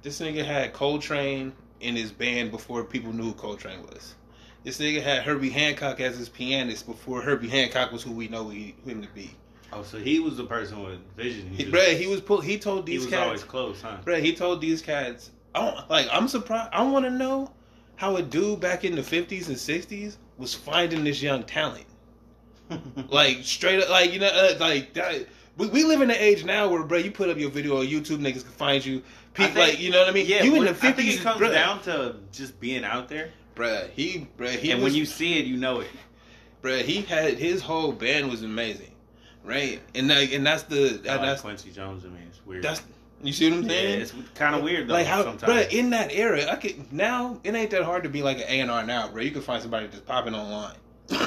this nigga had Coltrane in his band before people knew who Coltrane was. This nigga had Herbie Hancock as his pianist before Herbie Hancock was who we know he, him to be. Oh, so he was the person with vision. He, he just, bruh, he was pull, he told these he was cats always close, huh? Bruh, he told these cats. I don't, like I'm surprised. I want to know. How a dude back in the fifties and sixties was finding this young talent, like straight up, like you know, uh, like that. We, we live in an age now where, bro, you put up your video on YouTube, niggas can find you. People, like you know what I mean. Yeah, you in the fifties. I think it comes bruh. down to just being out there, bro. He, bro, he. And was, when you see it, you know it, bro. He had his whole band was amazing, right? And like, and that's the uh, that's Quincy Jones. I mean, it's weird. That's You see what I'm saying? Yeah, it's kind of weird though. Like how, sometimes. Bro, in that era, I could now it ain't that hard to be like an A and R now, bro. You can find somebody just popping online.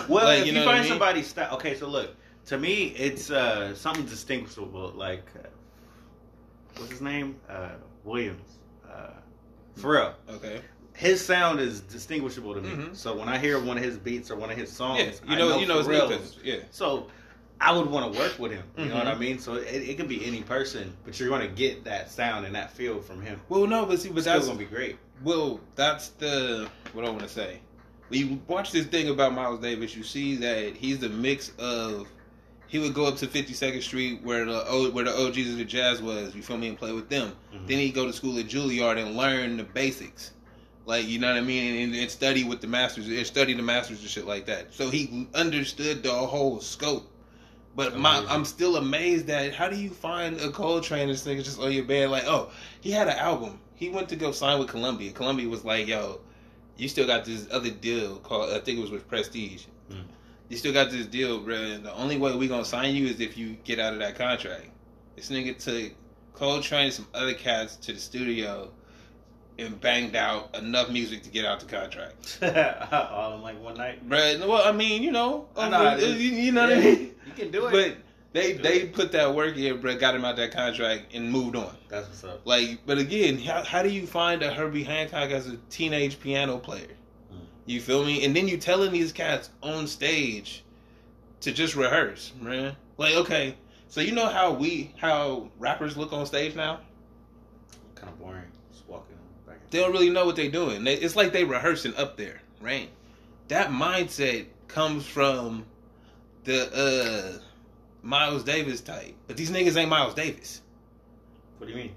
Well, like, if you, know you find I mean? somebody, st- okay. So look, to me, it's uh, something distinguishable. Like, uh, what's his name? Uh, Williams. Uh, Thriller. Okay. His sound is distinguishable to me. Mm-hmm. So when I hear one of his beats or one of his songs, yeah, you know, I know you know Thrill's. Yeah. So. I would want to work with him. You mm-hmm. know what I mean? So it, it could be any person, but you're going to get that sound and that feel from him. Well, no, but see, but that's going to be great. Well, that's the what I want to say. When you watch this thing about Miles Davis, you see that he's the mix of he would go up to fifty-second Street where the where the O Gs of the jazz was. You feel me? And play with them. Mm-hmm. Then he'd go to school at Juilliard and learn the basics, like you know what I mean, and, and study with the masters and study the masters and shit like that. So he understood the whole scope. But my, I'm still amazed at how do you find a Coltrane this nigga just on your bed like, oh, he had an album. He went to go sign with Columbia. Columbia was like, yo, you still got this other deal called, I think it was with Prestige. Mm. You still got this deal, bro. And the only way we going to sign you is if you get out of that contract. This nigga took Coltrane and some other cats to the studio and banged out enough music to get out the contract. All in like one night? Bruh, well, I mean, you know. I know over, you, you know yeah. what I mean? You can do it. But they they it. put that work in, bruh, got him out that contract and moved on. That's what's up. Like, but again, how, how do you find a Herbie Hancock as a teenage piano player? Mm. You feel me? And then you telling these cats on stage to just rehearse, man. Like, okay, so you know how we, how rappers look on stage now? Kind of boring. Just walking. They don't really know what they're doing. They, it's like they rehearsing up there, right? That mindset comes from the uh, Miles Davis type. But these niggas ain't Miles Davis. What do you mean?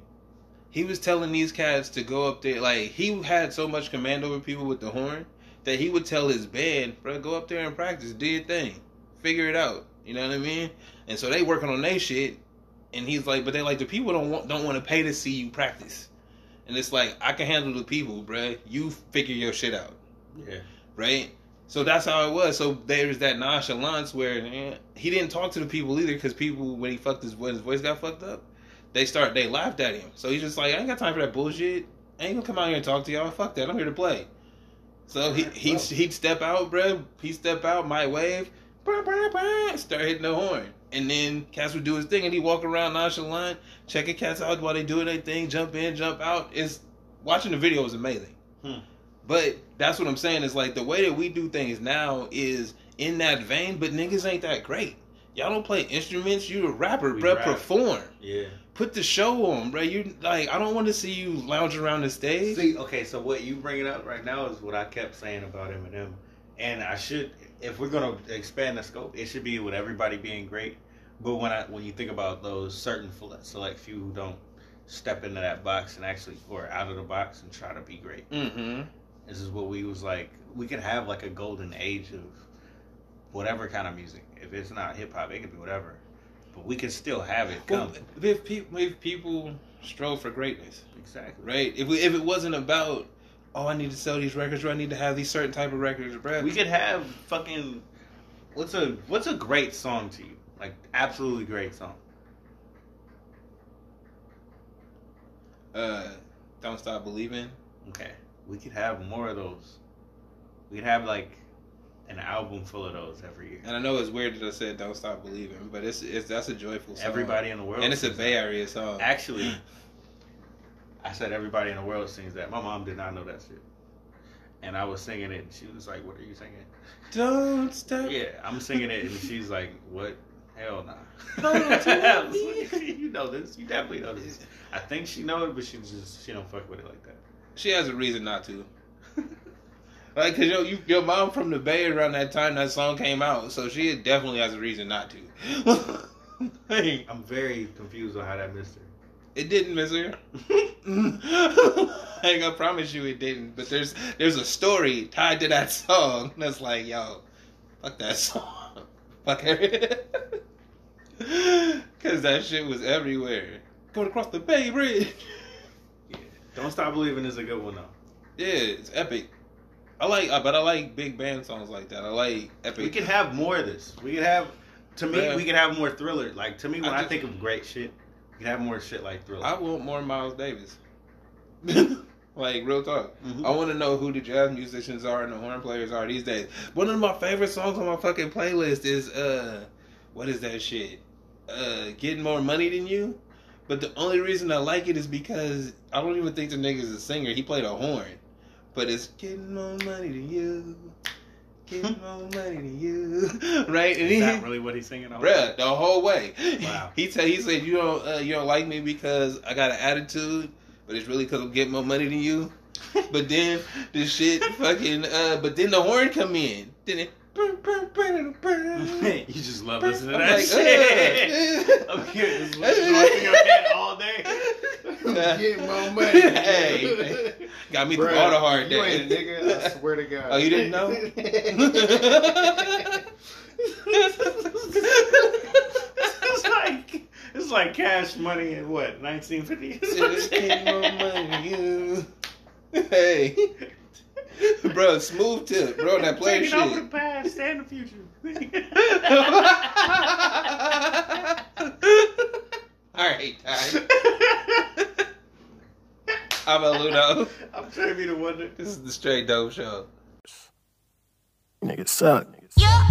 He was telling these cats to go up there. Like, he had so much command over people with the horn that he would tell his band, bro, go up there and practice. Do your thing. Figure it out. You know what I mean? And so they working on their shit. And he's like, but they like, the people don't want, don't want to pay to see you practice. And it's like, I can handle the people, bruh. You figure your shit out. Yeah. Right? So that's how it was. So there's that nonchalance where man, he didn't talk to the people either because people, when he fucked his voice, his voice got fucked up, they start, they laughed at him. So he's just like, I ain't got time for that bullshit. I ain't gonna come out here and talk to y'all. Fuck that. I'm here to play. So he, he'd, he'd step out, bruh. He'd step out, might wave, bah, bah, bah, start hitting the horn. And then cats would do his thing, and he walk around nonchalant, checking cats out while they doing their thing, jump in, jump out. It's, watching the video is amazing. Hmm. But that's what I'm saying is like the way that we do things now is in that vein, but niggas ain't that great. Y'all don't play instruments. You a rapper, we bruh. Rap. Perform. Yeah. Put the show on, bruh. You like I don't want to see you lounge around the stage. See, okay, so what you bringing up right now is what I kept saying about Eminem. And I should, if we're gonna expand the scope, it should be with everybody being great. But when I when you think about those certain select few who don't step into that box and actually or out of the box and try to be great, mm-hmm. this is what we was like. We could have like a golden age of whatever kind of music. If it's not hip hop, it could be whatever. But we can still have it come. Well, if people if people strove for greatness, exactly right. If we if it wasn't about oh, I need to sell these records, or I need to have these certain type of records, bro. We could have fucking what's a what's a great song to you? Like absolutely great song. Uh, Don't Stop Believing. Okay, we could have more of those. We could have like an album full of those every year. And I know it's weird that I said Don't Stop Believing, but it's it's that's a joyful song. Everybody in the world, and it's a Bay Area song. Actually. I said everybody in the world sings that. My mom did not know that shit. And I was singing it, and she was like, what are you singing? Don't stop. Yeah, I'm singing it, and she's like, what? Hell nah. Don't I was like, you know this. You definitely know this. I think she know it, but she just she don't fuck with it like that. She has a reason not to. Like, because yo, you, your mom from the Bay around that time that song came out, so she definitely has a reason not to. Like, I'm very confused on how that missed her. It didn't, miss her. Like, I promise you it didn't. But there's there's a story tied to that song that's like, yo, fuck that song. Fuck it. Because that shit was everywhere. Going across the Bay Bridge. Yeah. Don't Stop Believing is a good one, though. Yeah, it's epic. I like, but I like big band songs like that. I like epic. We could have more of this. We could have, to me, yeah. we could have more Thriller. Like, to me, when I, just, I think of great shit. could have more shit like Thriller. I want more Miles Davis. Like, real talk. Mm-hmm. I want to know who the jazz musicians are and the horn players are these days. One of my favorite songs on my fucking playlist is, uh, what is that shit? Uh, Getting More Money Than You? But the only reason I like it is because I don't even think the nigga's a singer. He played a horn. But it's Getting More Money Than You. Getting more money than you. Right? And is that he, really what he's singing? All bruh, way? The whole way. Wow. He, t- he said, you don't, uh, you don't like me because I got an attitude. But it's really because I'm getting more money than you. But then the shit fucking, uh, but then the horn come in. Then it. You just love listening to that like, shit. Uh, I'm here just listening to your head all day. I'm getting more money. Hey, got me through all the hard days. You ain't a nigga, I swear to God. Oh, you didn't know? It's like... It's like Cash Money in what, nineteen fifty? Hey. Bro, smooth tip. Bro, that play shit. Take it over the past and the future. Alright, Ty. I'm a Ludo. I'm Trey Vita Wonder. This is the Straight Dope Show. Niggas suck. Niggas suck.